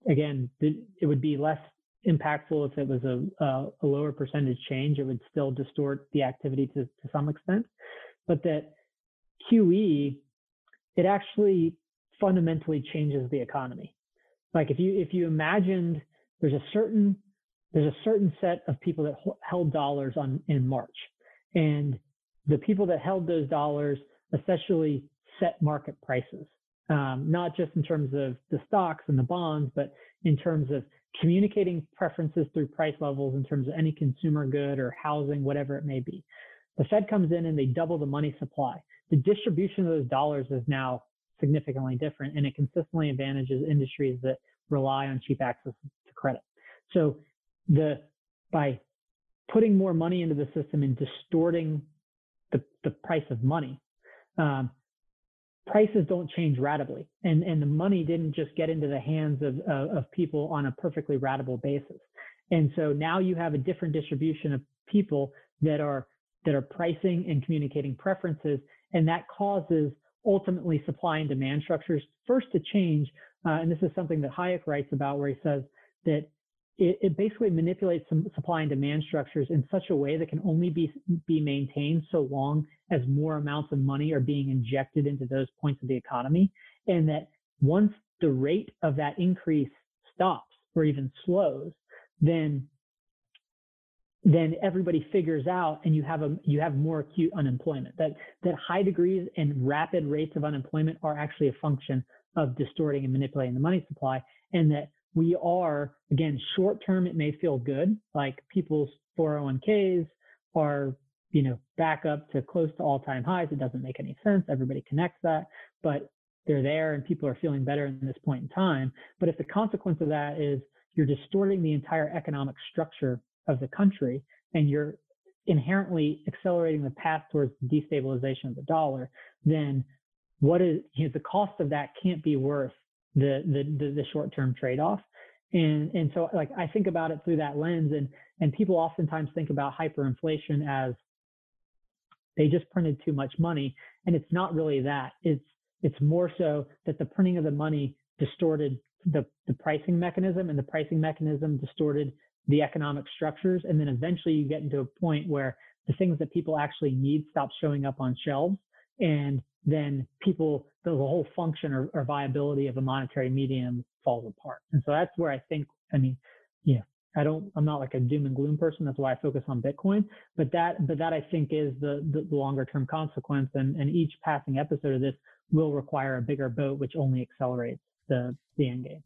again, it would be less impactful if it was a, a, a lower percentage change. It would still distort the activity to, to some extent. But that Q E, it actually fundamentally changes the economy. Like if you if you imagined there's a certain there's a certain set of people that held dollars on in March, and the people that held those dollars essentially set market prices, um, not just in terms of the stocks and the bonds, but in terms of communicating preferences through price levels in terms of any consumer good or housing, whatever it may be. The Fed comes in and they double the money supply. The distribution of those dollars is now significantly different, and it consistently advantages industries that rely on cheap access to credit. So the by putting more money into the system and distorting the, the price of money, um, prices don't change ratably, and and the money didn't just get into the hands of, of of people on a perfectly ratable basis. And so now you have a different distribution of people that are that are pricing and communicating preferences, and that causes ultimately supply and demand structures first to change. Uh, and this is something that Hayek writes about, where he says that it, it basically manipulates some supply and demand structures in such a way that can only be be maintained so long as more amounts of money are being injected into those points of the economy. And that once the rate of that increase stops or even slows, then then everybody figures out, and you have a you have more acute unemployment. That that high degrees and rapid rates of unemployment are actually a function of distorting and manipulating the money supply, and that we are, again, short term it may feel good, like people's four oh one Ks are, you know, back up to close to all-time highs. It doesn't make any sense. Everybody connects that, but they're there and people are feeling better in this point in time. But if the consequence of that is you're distorting the entire economic structure of the country, and you're inherently accelerating the path towards the destabilization of the dollar, then what is, you know, the cost of that can't be worth the the, the, the short-term trade-off. And and so, like, I think about it through that lens, and and people oftentimes think about hyperinflation as they just printed too much money, and it's not really that. It's it's more so that the printing of the money distorted the the pricing mechanism, and the pricing mechanism distorted the economic structures, and then eventually you get into a point where the things that people actually need stop showing up on shelves, and then people, the whole function or, or viability of a monetary medium falls apart. And so that's where I think, I mean, yeah, I don't, I'm not like a doom and gloom person. That's why I focus on Bitcoin, but that, but that I think is the the, the longer term consequence, and and each passing episode of this will require a bigger boat, which only accelerates the the end game.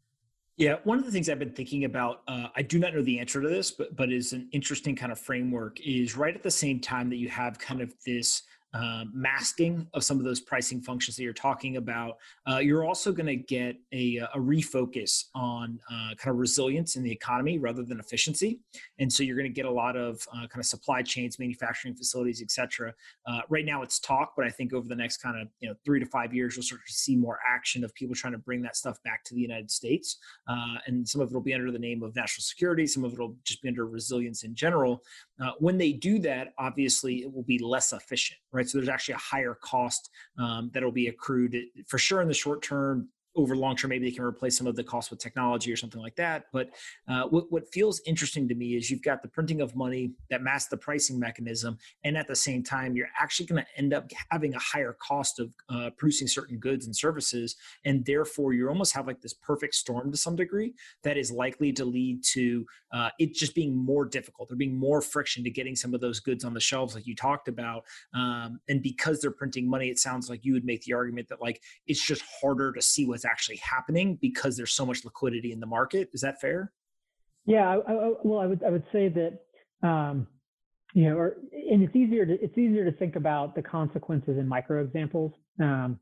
Yeah, one of the things I've been thinking about, uh, I do not know the answer to this, but but is an interesting kind of framework, is right at the same time that you have kind of this uh, masking of some of those pricing functions that you're talking about, uh, you're also going to get a, a refocus on uh, kind of resilience in the economy rather than efficiency. And so you're going to get a lot of uh, kind of supply chains, manufacturing facilities, et cetera. Uh, right now it's talk, but I think over the next kind of, you know, three to five years, you'll start to see more action of people trying to bring that stuff back to the United States. Uh, and some of it will be under the name of national security. Some of it will just be under resilience in general. Uh, when they do that, obviously it will be less efficient, right? So there's actually a higher cost um, that'll be accrued for sure in the short term. Over long term, maybe they can replace some of the costs with technology or something like that. But uh, what, what feels interesting to me is you've got the printing of money that masks the pricing mechanism, and at the same time, you're actually going to end up having a higher cost of uh, producing certain goods and services, and therefore you almost have like this perfect storm to some degree that is likely to lead to uh, it just being more difficult. There being more friction to getting some of those goods on the shelves, like you talked about, um, and because they're printing money, it sounds like you would make the argument that like it's just harder to see what's actually happening because there's so much liquidity in the market. Is that fair? Yeah. I, I, well, I would I would say that um, you know, or, and it's easier to it's easier to think about the consequences in micro examples. Um,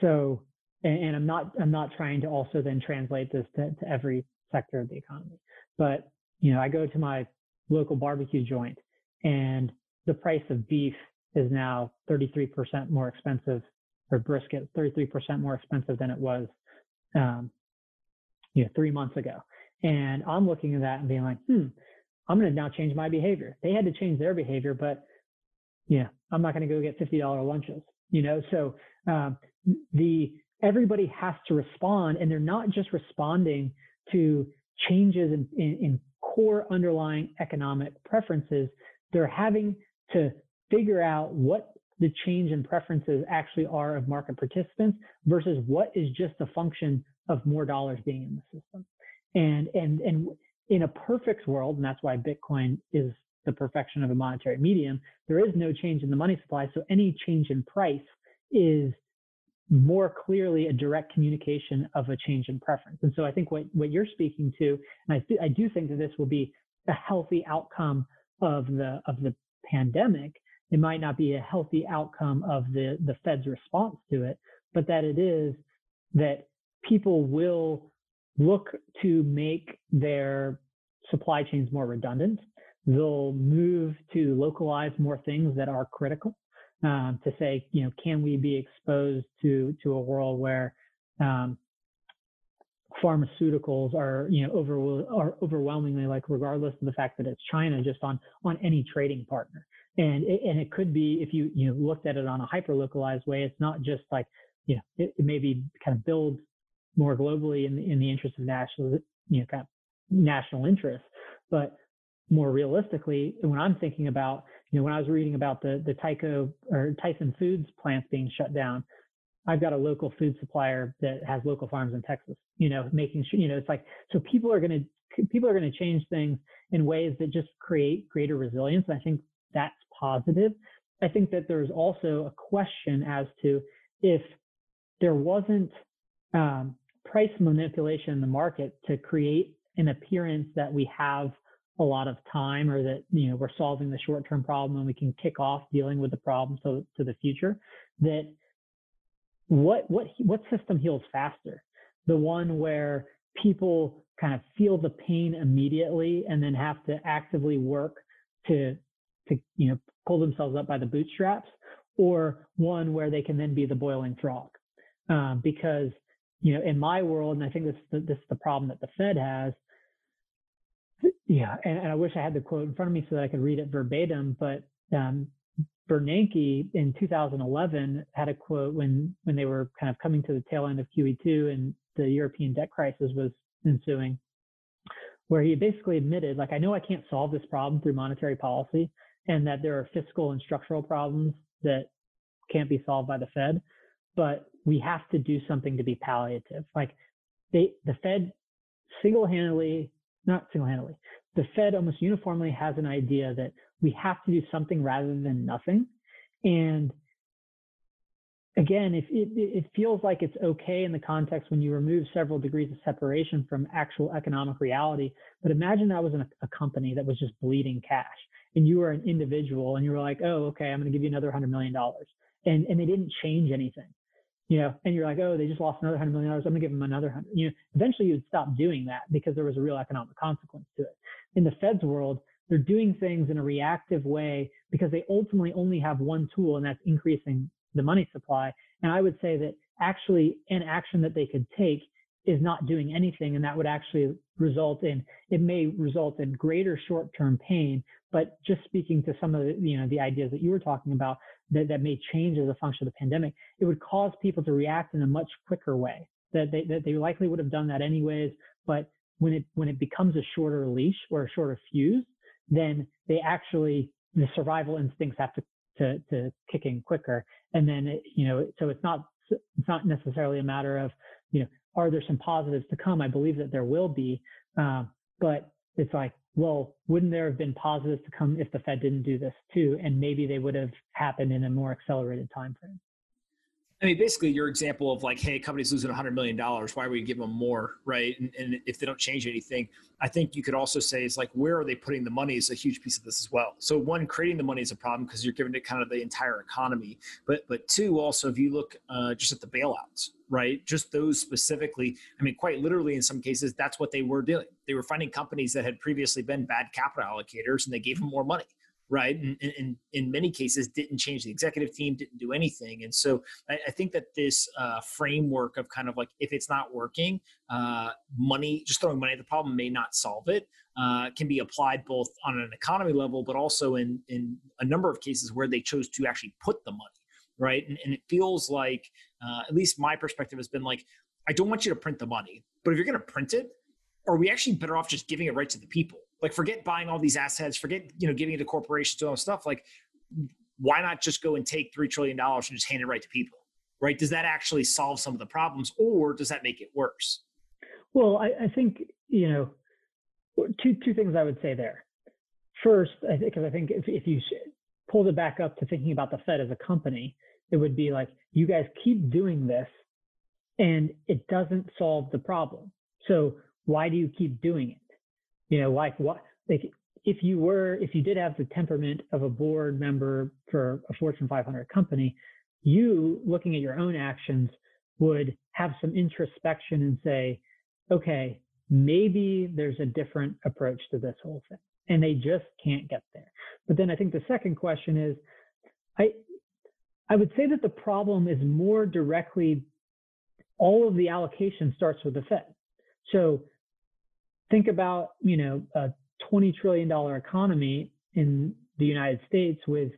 so, and, and I'm not I'm not trying to also then translate this to, to every sector of the economy. But you know, I go to my local barbecue joint, and the price of beef is now thirty-three percent more expensive. Or brisket, thirty-three percent more expensive than it was um, you know, three months ago. And I'm looking at that and being like, hmm, I'm going to now change my behavior. They had to change their behavior, but yeah, I'm not going to go get fifty dollar lunches, you know? So um, the, everybody has to respond, and they're not just responding to changes in, in, in core underlying economic preferences. They're having to figure out what the change in preferences actually are of market participants versus what is just a function of more dollars being in the system. And, and, and in a perfect world, and that's why Bitcoin is the perfection of a monetary medium, there is no change in the money supply. So any change in price is more clearly a direct communication of a change in preference. And so I think what, what you're speaking to, and I, th- I do think that this will be a healthy outcome of the, of the pandemic. It might not be a healthy outcome of the, the Fed's response to it, but that it is that people will look to make their supply chains more redundant. They'll move to localize more things that are critical, um, to say, you know, can we be exposed to, to a world where um, pharmaceuticals are, you know, over, are overwhelmingly, like, regardless of the fact that it's China, just on, on any trading partner. And it, and it could be, if you, you know, looked at it on a hyper-localized way, it's not just like, you know, it, it may be kind of build more globally in the, in the interest of national, you know, kind of national interests. But more realistically, when I'm thinking about, you know, when I was reading about the, the Tyco or Tyson Foods plants being shut down, I've got a local food supplier that has local farms in Texas, you know, making sure, you know, it's like, so people are going to, people are going to change things in ways that just create greater resilience. And I think that's positive. I think that there's also a question as to if there wasn't um, price manipulation in the market to create an appearance that we have a lot of time, or that, you know, we're solving the short-term problem and we can kick off dealing with the problem to, to the future, that what, what, what system heals faster? The one where people kind of feel the pain immediately and then have to actively work to, to, you know, pull themselves up by the bootstraps, or one where they can then be the boiling frog? Um, because, you know, in my world, and I think this, this is the problem that the Fed has. Yeah. And, and I wish I had the quote in front of me so that I could read it verbatim, but um, Bernanke in two thousand eleven had a quote when, when they were kind of coming to the tail end of Q E two and the European debt crisis was ensuing, where he basically admitted, like, I know I can't solve this problem through monetary policy, and that there are fiscal and structural problems that can't be solved by the Fed, but we have to do something to be palliative. Like, they, the Fed single-handedly, not single-handedly, the Fed almost uniformly has an idea that we have to do something rather than nothing. And again, if it, it feels like it's okay in the context when you remove several degrees of separation from actual economic reality, but imagine that was in a, a company that was just bleeding cash, and you were an individual and you were like, oh, okay, I'm going to give you another one hundred million dollars. And, and they didn't change anything, you know, and you're like, oh, they just lost another one hundred million dollars. I'm going to give them another one hundred. You know, eventually you'd stop doing that because there was a real economic consequence to it. In the Fed's world, they're doing things in a reactive way because they ultimately only have one tool, and that's increasing the money supply. And I would say that actually an action that they could take is not doing anything. And that would actually result in, it may result in greater short-term pain, but just speaking to some of the, you know, the ideas that you were talking about that, that may change as a function of the pandemic, it would cause people to react in a much quicker way that they, that they likely would have done that anyways. But when it, when it becomes a shorter leash or a shorter fuse, then they actually, the survival instincts have to, to, to kick in quicker. And then, it, you know, so it's not, it's not necessarily a matter of, you know, are there some positives to come? I believe that there will be, um, but it's like, well, wouldn't there have been positives to come if the Fed didn't do this too? And maybe they would have happened in a more accelerated time frame. I mean, basically your example of like, hey, a company's losing one hundred million dollars. Why would we give them more, right? And, and if they don't change anything, I think you could also say it's like, where are they putting the money is a huge piece of this as well. So one, creating the money is a problem because you're giving it kind of the entire economy. But but two, also, if you look uh, just at the bailouts, right? Just those specifically, I mean, quite literally in some cases, that's what they were doing. They were finding companies that had previously been bad capital allocators, and they gave them more money. right? And, and in many cases, didn't change the executive team, didn't do anything. And so I, I think that this uh, framework of kind of like, if it's not working, uh, money, just throwing money at the problem may not solve it, uh, can be applied both on an economy level, but also in, in a number of cases where they chose to actually put the money, right? And, and it feels like, uh, at least my perspective has been like, I don't want you to print the money, but if you're going to print it, are we actually better off just giving it right to the people? Like, forget buying all these assets, forget, you know, giving it to corporations, all that stuff. Like, why not just go and take three trillion dollars and just hand it right to people, right? Does that actually solve some of the problems, or does that make it worse? Well, I, I think, you know, two two things I would say there. First, I think, because I think if, if you pulled it back up to thinking about the Fed as a company, it would be like, you guys keep doing this and it doesn't solve the problem. So why do you keep doing it? You know, like what, like if you were, if you did have the temperament of a board member for a Fortune five hundred company, you looking at your own actions would have some introspection and say, okay, maybe there's a different approach to this whole thing. And they just can't get there. But then I think the second question is, I, I would say that the problem is more directly, all of the allocation starts with the Fed. So think about, you know, a twenty trillion dollars economy in the United States with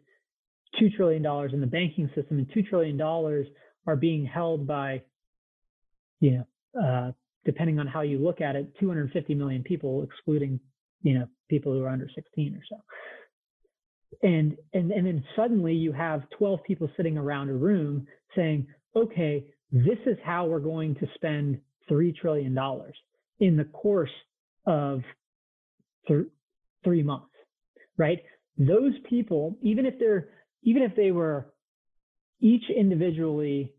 two trillion dollars in the banking system, and two trillion dollars are being held by, you know, uh, depending on how you look at it, two hundred fifty million people, excluding, you know, people who are under sixteen or so. And, and, and then suddenly you have twelve people sitting around a room saying, okay, this is how we're going to spend three trillion dollars in the course of th- three months, right? Those people, even if they're, even if they were each individually,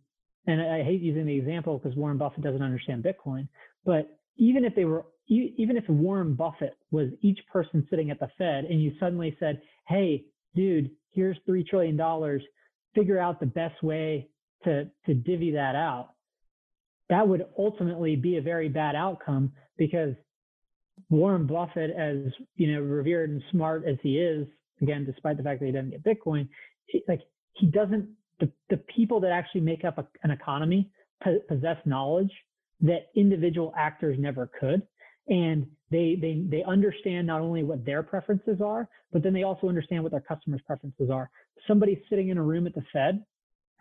and I, I hate using the example because Warren Buffett doesn't understand Bitcoin, but even if they were, e- even if Warren Buffett was each person sitting at the Fed, and you suddenly said, hey, dude, here's three trillion dollars, figure out the best way to, to divvy that out, that would ultimately be a very bad outcome, because Warren Buffett, as you know, revered and smart as he is, again, despite the fact that he doesn't get Bitcoin, he, like he doesn't, the, the people that actually make up a, an economy po- possess knowledge that individual actors never could. And they, they, they understand not only what their preferences are, but then they also understand what their customers' preferences are. Somebody sitting in a room at the Fed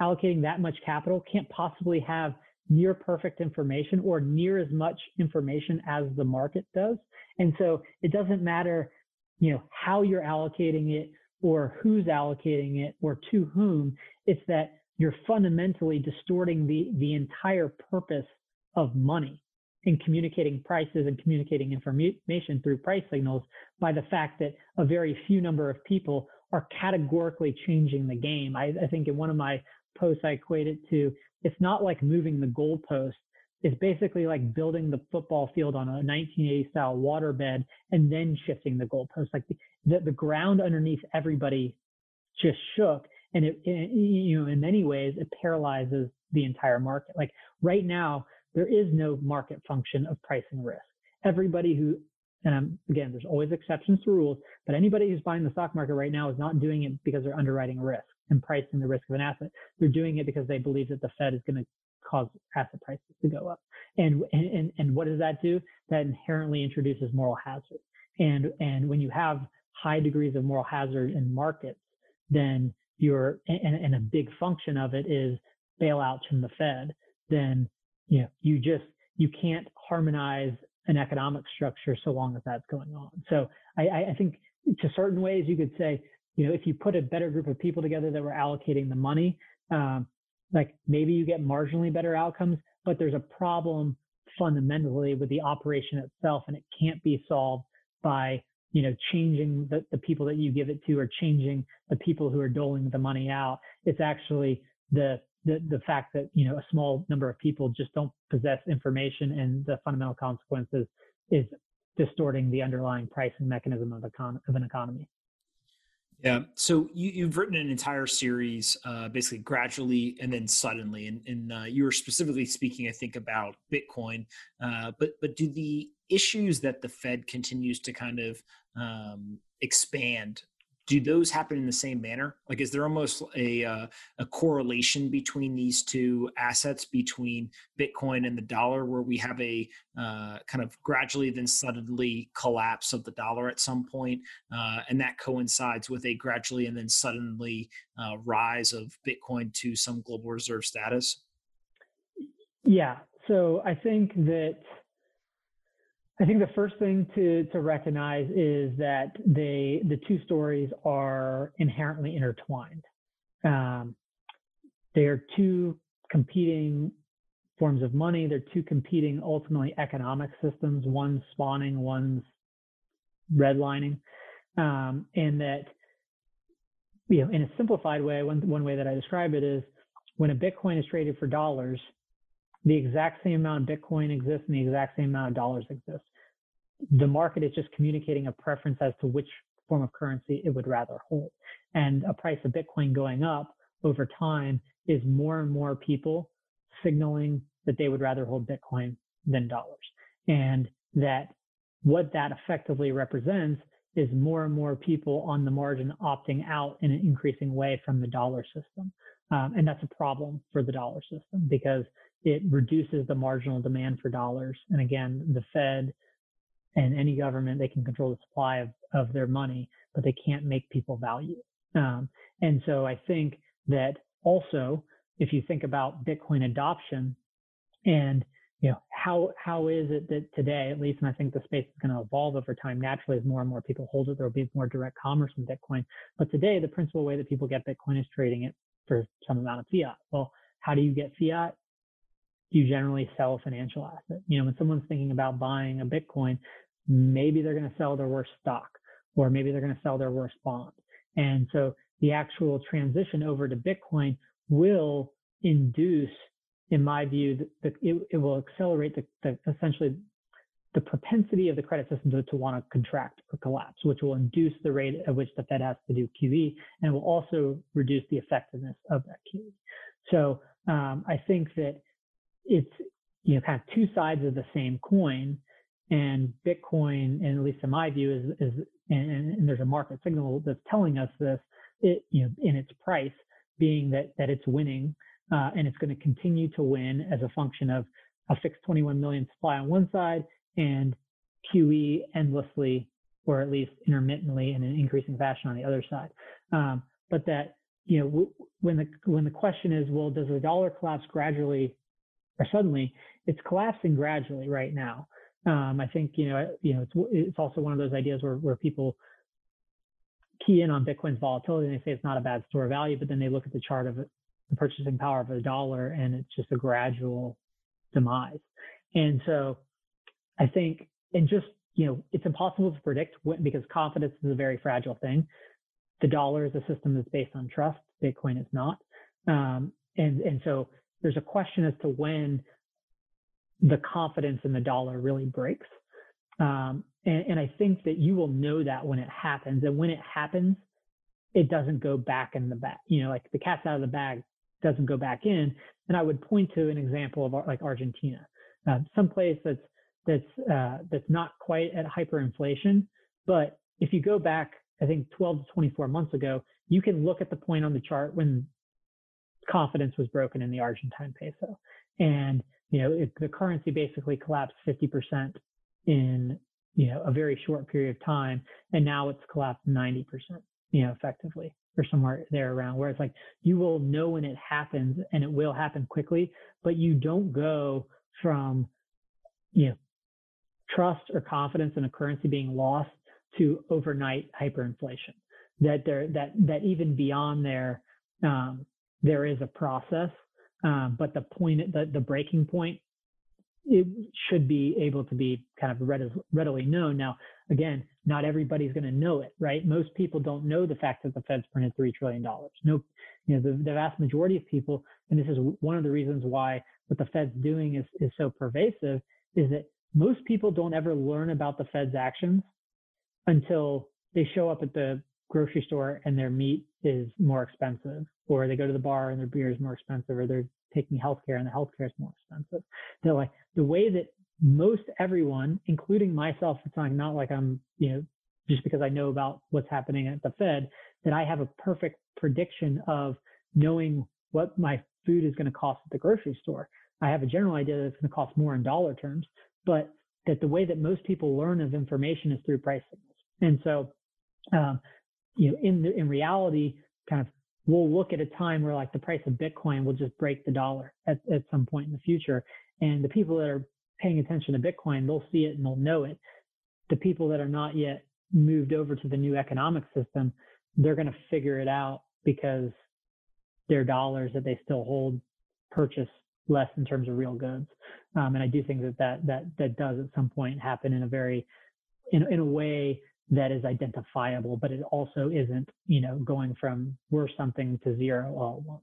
allocating that much capital can't possibly have near perfect information or near as much information as the market does. And so it doesn't matter, you know, how you're allocating it or who's allocating it or to whom, it's that you're fundamentally distorting the, the entire purpose of money in communicating prices and communicating information through price signals by the fact that a very few number of people are categorically changing the game. I, I think in one of my posts, I equate it to, it's not like moving the goalpost. It's basically like building the football field on a nineteen eighty style waterbed and then shifting the goalpost. Like the, the ground underneath everybody just shook, and it, it, you know, in many ways it paralyzes the entire market. Like right now, there is no market function of pricing risk. Everybody who, and I'm, again, there's always exceptions to rules, but anybody who's buying the stock market right now is not doing it because they're underwriting risk and pricing the risk of an asset. They're doing it because they believe that the Fed is going to cause asset prices to go up. And, and, and what does that do? That inherently introduces moral hazard. And, and when you have high degrees of moral hazard in markets, then you're, and, and a big function of it is bailouts from the Fed, then, you know, you just, you can't harmonize an economic structure so long as that's going on. So I, I think to certain ways you could say, you know, if you put a better group of people together that were allocating the money, um, like maybe you get marginally better outcomes, but there's a problem fundamentally with the operation itself, and it can't be solved by, you know, changing the, the people that you give it to or changing the people who are doling the money out. It's actually the, the, the fact that, you know, a small number of people just don't possess information, and the fundamental consequences is distorting the underlying pricing mechanism of, econ- of an economy. Yeah. So you, you've written an entire series, uh, basically gradually and then suddenly, and, and uh, you were specifically speaking, I think, about Bitcoin. Uh, but but do the issues that the Fed continues to kind of um, expand do those happen in the same manner? Like, is there almost a, uh, a correlation between these two assets, between Bitcoin and the dollar, where we have a uh, kind of gradually then suddenly collapse of the dollar at some point, uh, and that coincides with a gradually and then suddenly uh, rise of Bitcoin to some global reserve status? Yeah. So I think that I think the first thing to, to recognize is that they, the two stories are inherently intertwined. Um, they are two competing forms of money. They're two competing, ultimately, economic systems, one's spawning, one's redlining. Um, and that, you know, in a simplified way, one, one way that I describe it is when a Bitcoin is traded for dollars, the exact same amount of Bitcoin exists and the exact same amount of dollars exists. The market is just communicating a preference as to which form of currency it would rather hold. And a price of Bitcoin going up over time is more and more people signaling that they would rather hold Bitcoin than dollars. And that what that effectively represents is more and more people on the margin opting out in an increasing way from the dollar system. Um, and that's a problem for the dollar system because it reduces the marginal demand for dollars. And again, the Fed and any government, they can control the supply of, of their money, but they can't make people value. Um, and so I think that also, if you think about Bitcoin adoption and, you know, how, how is it that today, at least, and I think the space is going to evolve over time naturally as more and more people hold it, there'll be more direct commerce in Bitcoin. But today, the principal way that people get Bitcoin is trading it for some amount of fiat. Well, how do you get fiat? You generally sell a financial asset. You know, when someone's thinking about buying a Bitcoin, maybe they're going to sell their worst stock, or maybe they're going to sell their worst bond. And so the actual transition over to Bitcoin will induce, in my view, that it, it will accelerate the, the essentially the propensity of the credit system to, to want to contract or collapse, which will induce the rate at which the Fed has to do Q E, and will also reduce the effectiveness of that Q E. So um, I think that it's, you know, kind of two sides of the same coin, and Bitcoin, and at least in my view, is, is and, and there's a market signal that's telling us this, it, you know, in its price being that that it's winning, uh, and it's going to continue to win as a function of a fixed twenty-one million supply on one side and Q E endlessly, or at least intermittently in an increasing fashion, on the other side. Um, but that, you know, when the when the question is, well, does the dollar collapse gradually or suddenly? It's collapsing gradually right now. Um, I think, you know, you know, it's, it's also one of those ideas where, where people key in on Bitcoin's volatility and they say it's not a bad store of value, but then they look at the chart of the purchasing power of the dollar and it's just a gradual demise. And so I think, and just, you know, it's impossible to predict when, because confidence is a very fragile thing. The dollar is a system that's based on trust. Bitcoin is not. Um, and, and so there's a question as to when the confidence in the dollar really breaks. Um, and, and I think that you will know that when it happens. And when it happens, it doesn't go back in the bag. You know, like the cat's out of the bag doesn't go back in. And I would point to an example of like Argentina, uh, someplace that's that's uh, that's not quite at hyperinflation. But if you go back, I think twelve to twenty-four months ago, you can look at the point on the chart when confidence was broken in the Argentine peso. And, you know, it, the currency basically collapsed fifty percent in, you know, a very short period of time. And now it's collapsed ninety percent, you know, effectively, or somewhere there around, where it's like, you will know when it happens and it will happen quickly, but you don't go from, you know, trust or confidence in a currency being lost to overnight hyperinflation. That there, that, that even beyond there, um, there is a process, um, but the point, the, the breaking point, it should be able to be kind of read, readily known. Now, again, not everybody's going to know it, right? Most people don't know the fact that the Fed's printed three trillion dollars. No, you know, the, the vast majority of people, and this is one of the reasons why what the Fed's doing is, is so pervasive, is that most people don't ever learn about the Fed's actions until they show up at the grocery store and their meat is more expensive, or they go to the bar and their beer is more expensive, or they're taking healthcare and the healthcare is more expensive. So like the way that most everyone, including myself, it's not like I'm, you know, just because I know about what's happening at the Fed, that I have a perfect prediction of knowing what my food is going to cost at the grocery store. I have a general idea that it's going to cost more in dollar terms, but that the way that most people learn of information is through price signals. And so, um, you know, in the, in reality, kind of, we'll look at a time where like the price of Bitcoin will just break the dollar at, at some point in the future. And the people that are paying attention to Bitcoin, they'll see it and they'll know it. The people that are not yet moved over to the new economic system, they're going to figure it out because their dollars that they still hold purchase less in terms of real goods. Um, and I do think that that, that that does at some point happen in a very, in, in a way that is identifiable, but it also isn't, you know, going from we're something to zero all at once.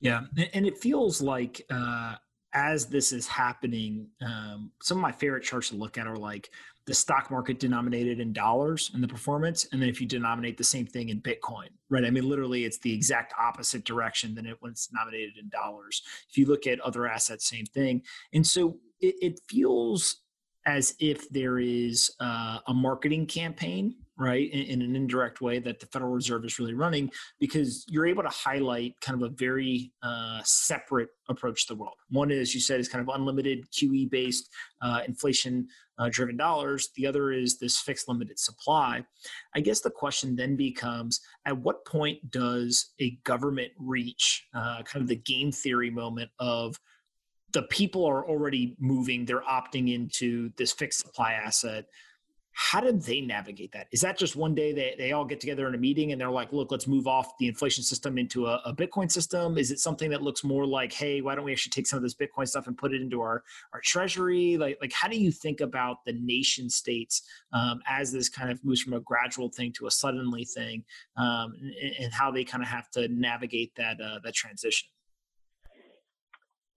Yeah. And it feels like, uh, as this is happening, um, some of my favorite charts to look at are like the stock market denominated in dollars and the performance. And then if you denominate the same thing in Bitcoin, right? I mean, literally it's the exact opposite direction than it when it's denominated in dollars. If you look at other assets, same thing. And so it, it feels as if there is uh, a marketing campaign, right, in, in an indirect way that the Federal Reserve is really running, because you're able to highlight kind of a very uh, separate approach to the world. One is, you said, is kind of unlimited Q E-based uh, inflation-driven uh, dollars. The other is this fixed limited supply. I guess the question then becomes, at what point does a government reach uh, kind of the game theory moment of, the people are already moving, they're opting into this fixed supply asset. How do they navigate that? Is that just one day they, they all get together in a meeting and they're like, look, let's move off the inflation system into a, a Bitcoin system? Is it something that looks more like, hey, why don't we actually take some of this Bitcoin stuff and put it into our, our treasury? Like, like, how do you think about the nation states um, as this kind of moves from a gradual thing to a suddenly thing, um, and, and how they kind of have to navigate that uh, that transition?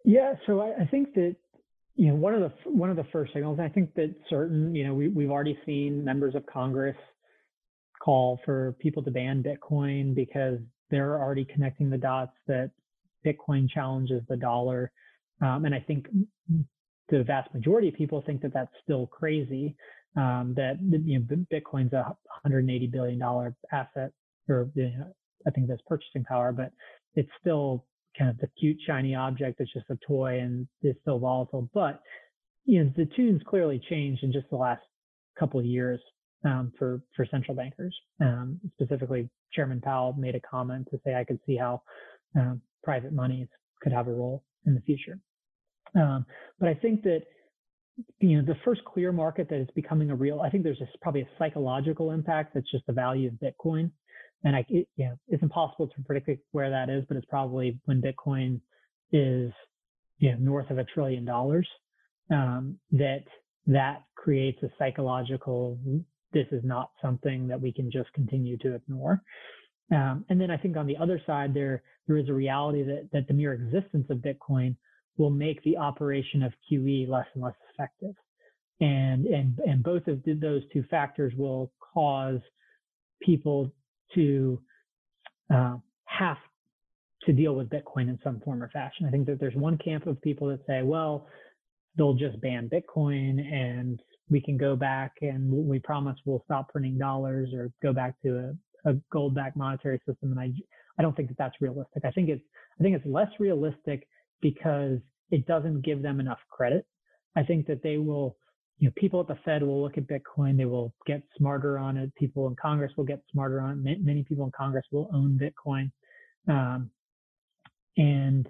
Yeah, so I, I think that, you know, one of the one of the first signals, I think that certain, you know, we, we've already seen members of Congress call for people to ban Bitcoin because they're already connecting the dots that Bitcoin challenges the dollar. Um, and I think the vast majority of people think that that's still crazy, um, that, you know, Bitcoin's a one hundred eighty billion dollars asset, or, you know, I think that's purchasing power, but it's still kind of the cute, shiny object that's just a toy and is still volatile. But, you know, the tune's clearly changed in just the last couple of years um, for, for central bankers. Um, specifically, Chairman Powell made a comment to say, I could see how um, private monies could have a role in the future. Um, but I think that, you know, the first clear market that is becoming a real, I think there's just probably a psychological impact that's just the value of Bitcoin. And I, it, you know, it's impossible to predict where that is, but it's probably when Bitcoin is, you know, north of a trillion dollars, um, that that creates a psychological, this is not something that we can just continue to ignore. Um, and then I think on the other side, there there is a reality that that the mere existence of Bitcoin will make the operation of Q E less and less effective. And and and both of those two factors will cause people to uh, have to deal with Bitcoin in some form or fashion. I think that there's one camp of people that say, well, they'll just ban Bitcoin and we can go back and we promise we'll stop printing dollars or go back to a, a gold-backed monetary system. And I, I don't think that that's realistic. I think it's, I think it's less realistic because it doesn't give them enough credit. I think that they will, you know, people at the Fed will look at Bitcoin, they will get smarter on it. People in Congress will get smarter on it. Many people in Congress will own Bitcoin. Um, and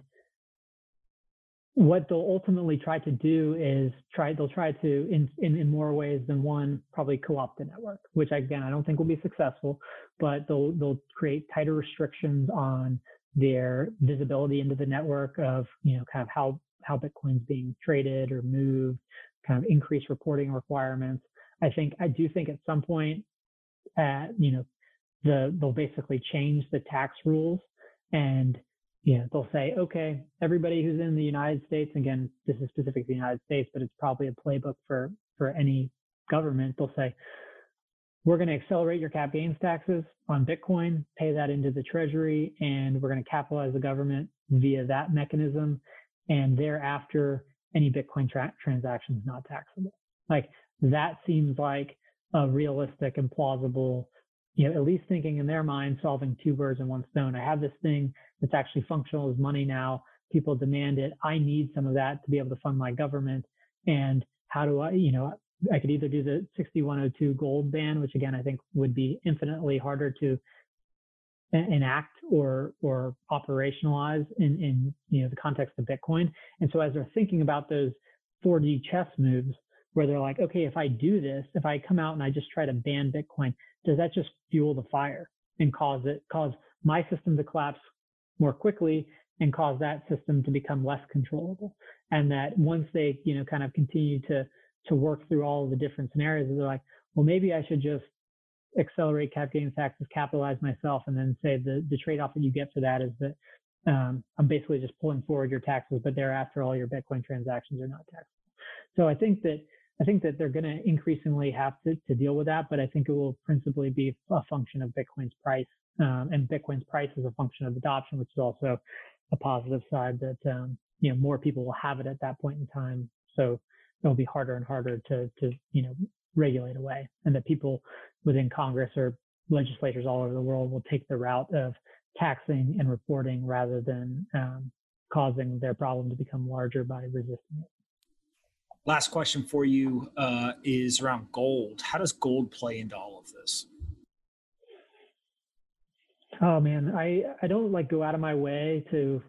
what they'll ultimately try to do is try, they'll try to, in, in, in more ways than one, probably co-opt the network, which again, I don't think will be successful, but they'll, they'll create tighter restrictions on their visibility into the network of, you know, kind of how, how Bitcoin's being traded or moved, kind of increased reporting requirements. I think, I do think at some point, uh, you know, the, they'll basically change the tax rules and, you know, they'll say, okay, everybody who's in the United States, again, this is specific to the United States, but it's probably a playbook for, for any government. They'll say, we're going to accelerate your cap gains taxes on Bitcoin, pay that into the treasury, and we're going to capitalize the government via that mechanism. And thereafter, any Bitcoin tra- transaction is not taxable. Like, that seems like a realistic and plausible, you know, at least thinking in their mind, solving two birds in one stone. I have this thing that's actually functional as money now. People demand it. I need some of that to be able to fund my government. And how do I, you know, I could either do the sixty-one oh two gold ban, which again, I think would be infinitely harder to enact or or operationalize in, in you know, the context of Bitcoin. And so as they're thinking about those four D chess moves, where they're like, okay, if I do this, if I come out and I just try to ban Bitcoin, does that just fuel the fire and cause it, cause my system to collapse more quickly and cause that system to become less controllable? And that once they, you know, kind of continue to to work through all the different scenarios, they're like, well, maybe I should just accelerate cap gains taxes, capitalize myself, and then say the, the trade-off that you get for that is that um, I'm basically just pulling forward your taxes, but thereafter all your Bitcoin transactions are not taxed. So I think that I think that they're going to increasingly have to, to deal with that, but I think it will principally be a function of Bitcoin's price, um, and Bitcoin's price is a function of adoption, which is also a positive side that um, you know, more people will have it at that point in time. So it'll be harder and harder to to you know regulate away, and that people within Congress or legislators all over the world will take the route of taxing and reporting rather than um, causing their problem to become larger by resisting it. Last question for you uh, is around gold. How does gold play into all of this? Oh man, I, I don't like go out of my way to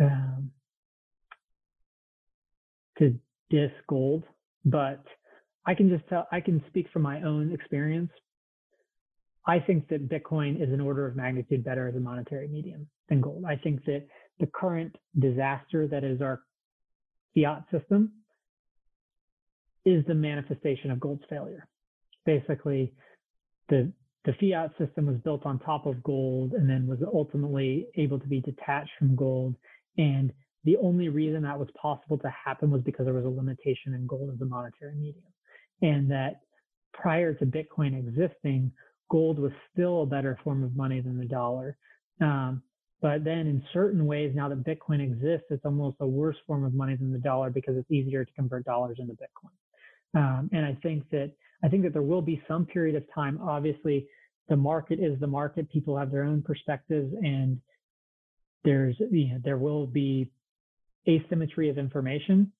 um, to diss gold, but I can just tell, I can speak from my own experience. I think that Bitcoin is an order of magnitude better as a monetary medium than gold. I think that the current disaster that is our fiat system is the manifestation of gold's failure. Basically, the the fiat system was built on top of gold and then was ultimately able to be detached from gold. And the only reason that was possible to happen was because there was a limitation in gold as a monetary medium. And that prior to Bitcoin existing, gold was still a better form of money than the dollar. Um, But then in certain ways, now that Bitcoin exists, it's almost a worse form of money than the dollar because it's easier to convert dollars into Bitcoin. Um, and I think that I think that there will be some period of time. Obviously, the market is the market. People have their own perspectives, and there's you know, there will be asymmetry of information.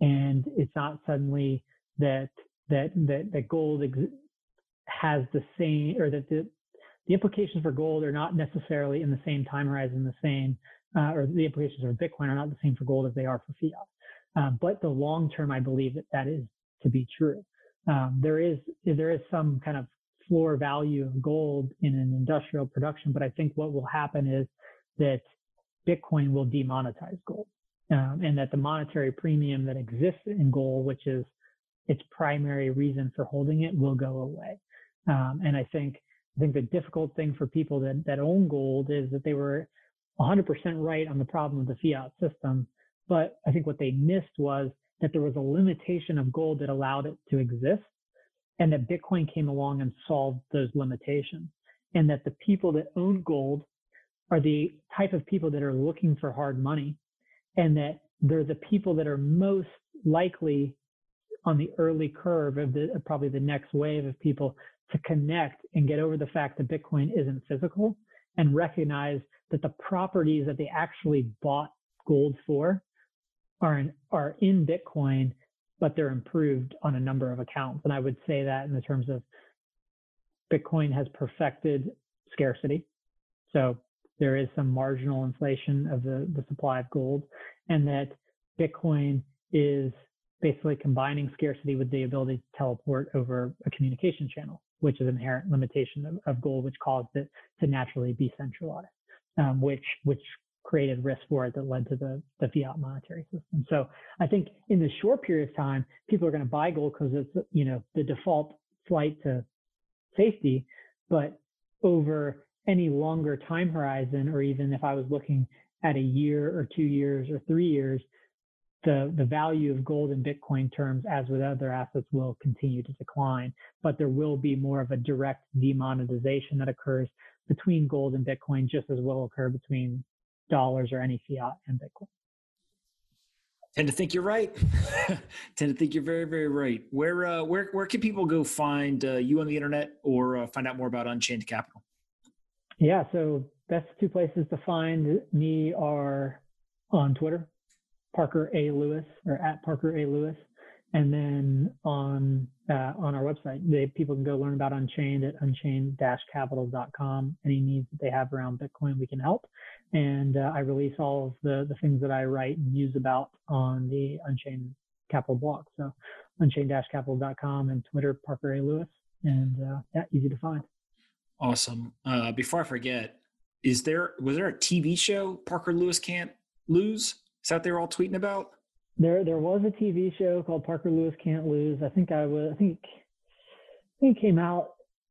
And it's not suddenly that that that, that gold ex- has the same or that the The implications for gold are not necessarily in the same time horizon, the same, uh, or the implications for Bitcoin are not the same for gold as they are for fiat. Uh, but the long term, I believe that that is to be true. Um, there is there is some kind of floor value of gold in an industrial production, but I think what will happen is that Bitcoin will demonetize gold, um, and that the monetary premium that exists in gold, which is its primary reason for holding it, will go away. Um, and I think. I think the difficult thing for people that, that own gold is that they were one hundred percent right on the problem of the fiat system. But I think what they missed was that there was a limitation of gold that allowed it to exist, and that Bitcoin came along and solved those limitations. And that the people that own gold are the type of people that are looking for hard money, and that they're the people that are most likely on the early curve of the, probably the next wave of people to connect and get over the fact that Bitcoin isn't physical and recognize that the properties that they actually bought gold for are in, are in Bitcoin, but they're improved on a number of accounts. And I would say that in the terms of Bitcoin has perfected scarcity. So there is some marginal inflation of the, the supply of gold, and that Bitcoin is basically combining scarcity with the ability to teleport over a communication channel, which is an inherent limitation of, of gold, which caused it to naturally be centralized, um, which which created risk for it that led to the, the fiat monetary system. So I think in the short period of time, people are going to buy gold because it's you know the default flight to safety. But over any longer time horizon, or even if I was looking at a year or two years or three years, The, the value of gold in Bitcoin terms, as with other assets, will continue to decline, but there will be more of a direct demonetization that occurs between gold and Bitcoin, just as will occur between dollars or any fiat and Bitcoin. Tend to think you're right. Tend to think you're very, very right. Where, uh, where, where can people go find uh, you on the internet or uh, find out more about Unchained Capital? Yeah, so best two places to find me are on Twitter, Parker A. Lewis, or at Parker A. Lewis, and then on uh, on our website, they, people can go learn about Unchained at unchained dash capital dot com. Any needs that they have around Bitcoin, we can help. And uh, I release all of the, the things that I write and muse about on the Unchained Capital blog. So unchained dash capital dot com and Twitter, Parker A. Lewis. And uh, yeah, easy to find. Awesome. Uh, before I forget, is there, was there a T V show Parker Lewis Can't Lose? Is that they were all tweeting about? There, there was a T V show called Parker Lewis Can't Lose. I think I was, I think, I think it came out.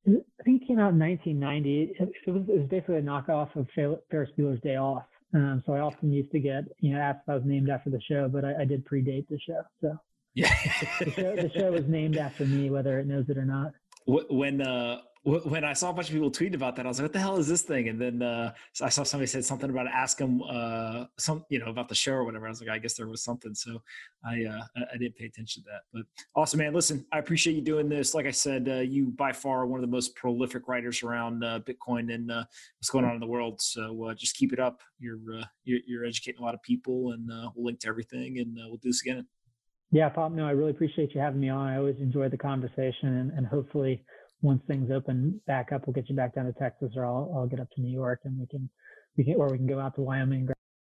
I think it came out in nineteen ninety. It was, it was basically a knockoff of Ferris Bueller's Day Off. Um, so I often used to get, you know, asked if I was named after the show, but I, I did predate the show. So yeah, the, show, the show was named after me, whether it knows it or not. When uh, when I saw a bunch of people tweet about that, I was like, "What the hell is this thing?" And then uh, I saw somebody said something about ask them uh, some, you know, about the show or whatever. I was like, "I guess there was something." So I uh, I didn't pay attention to that. But awesome, man. Listen, I appreciate you doing this. Like I said, uh, you by far are one of the most prolific writers around uh, Bitcoin and uh, what's going on in the world. So uh, just keep it up. You're, uh, you're you're educating a lot of people, and uh, we'll link to everything, and uh, we'll do this again. Yeah, Pop, no, I really appreciate you having me on. I always enjoy the conversation, and, and hopefully once things open back up, we'll get you back down to Texas, or I'll, I'll get up to New York, and we can, we can, or we can go out to Wyoming.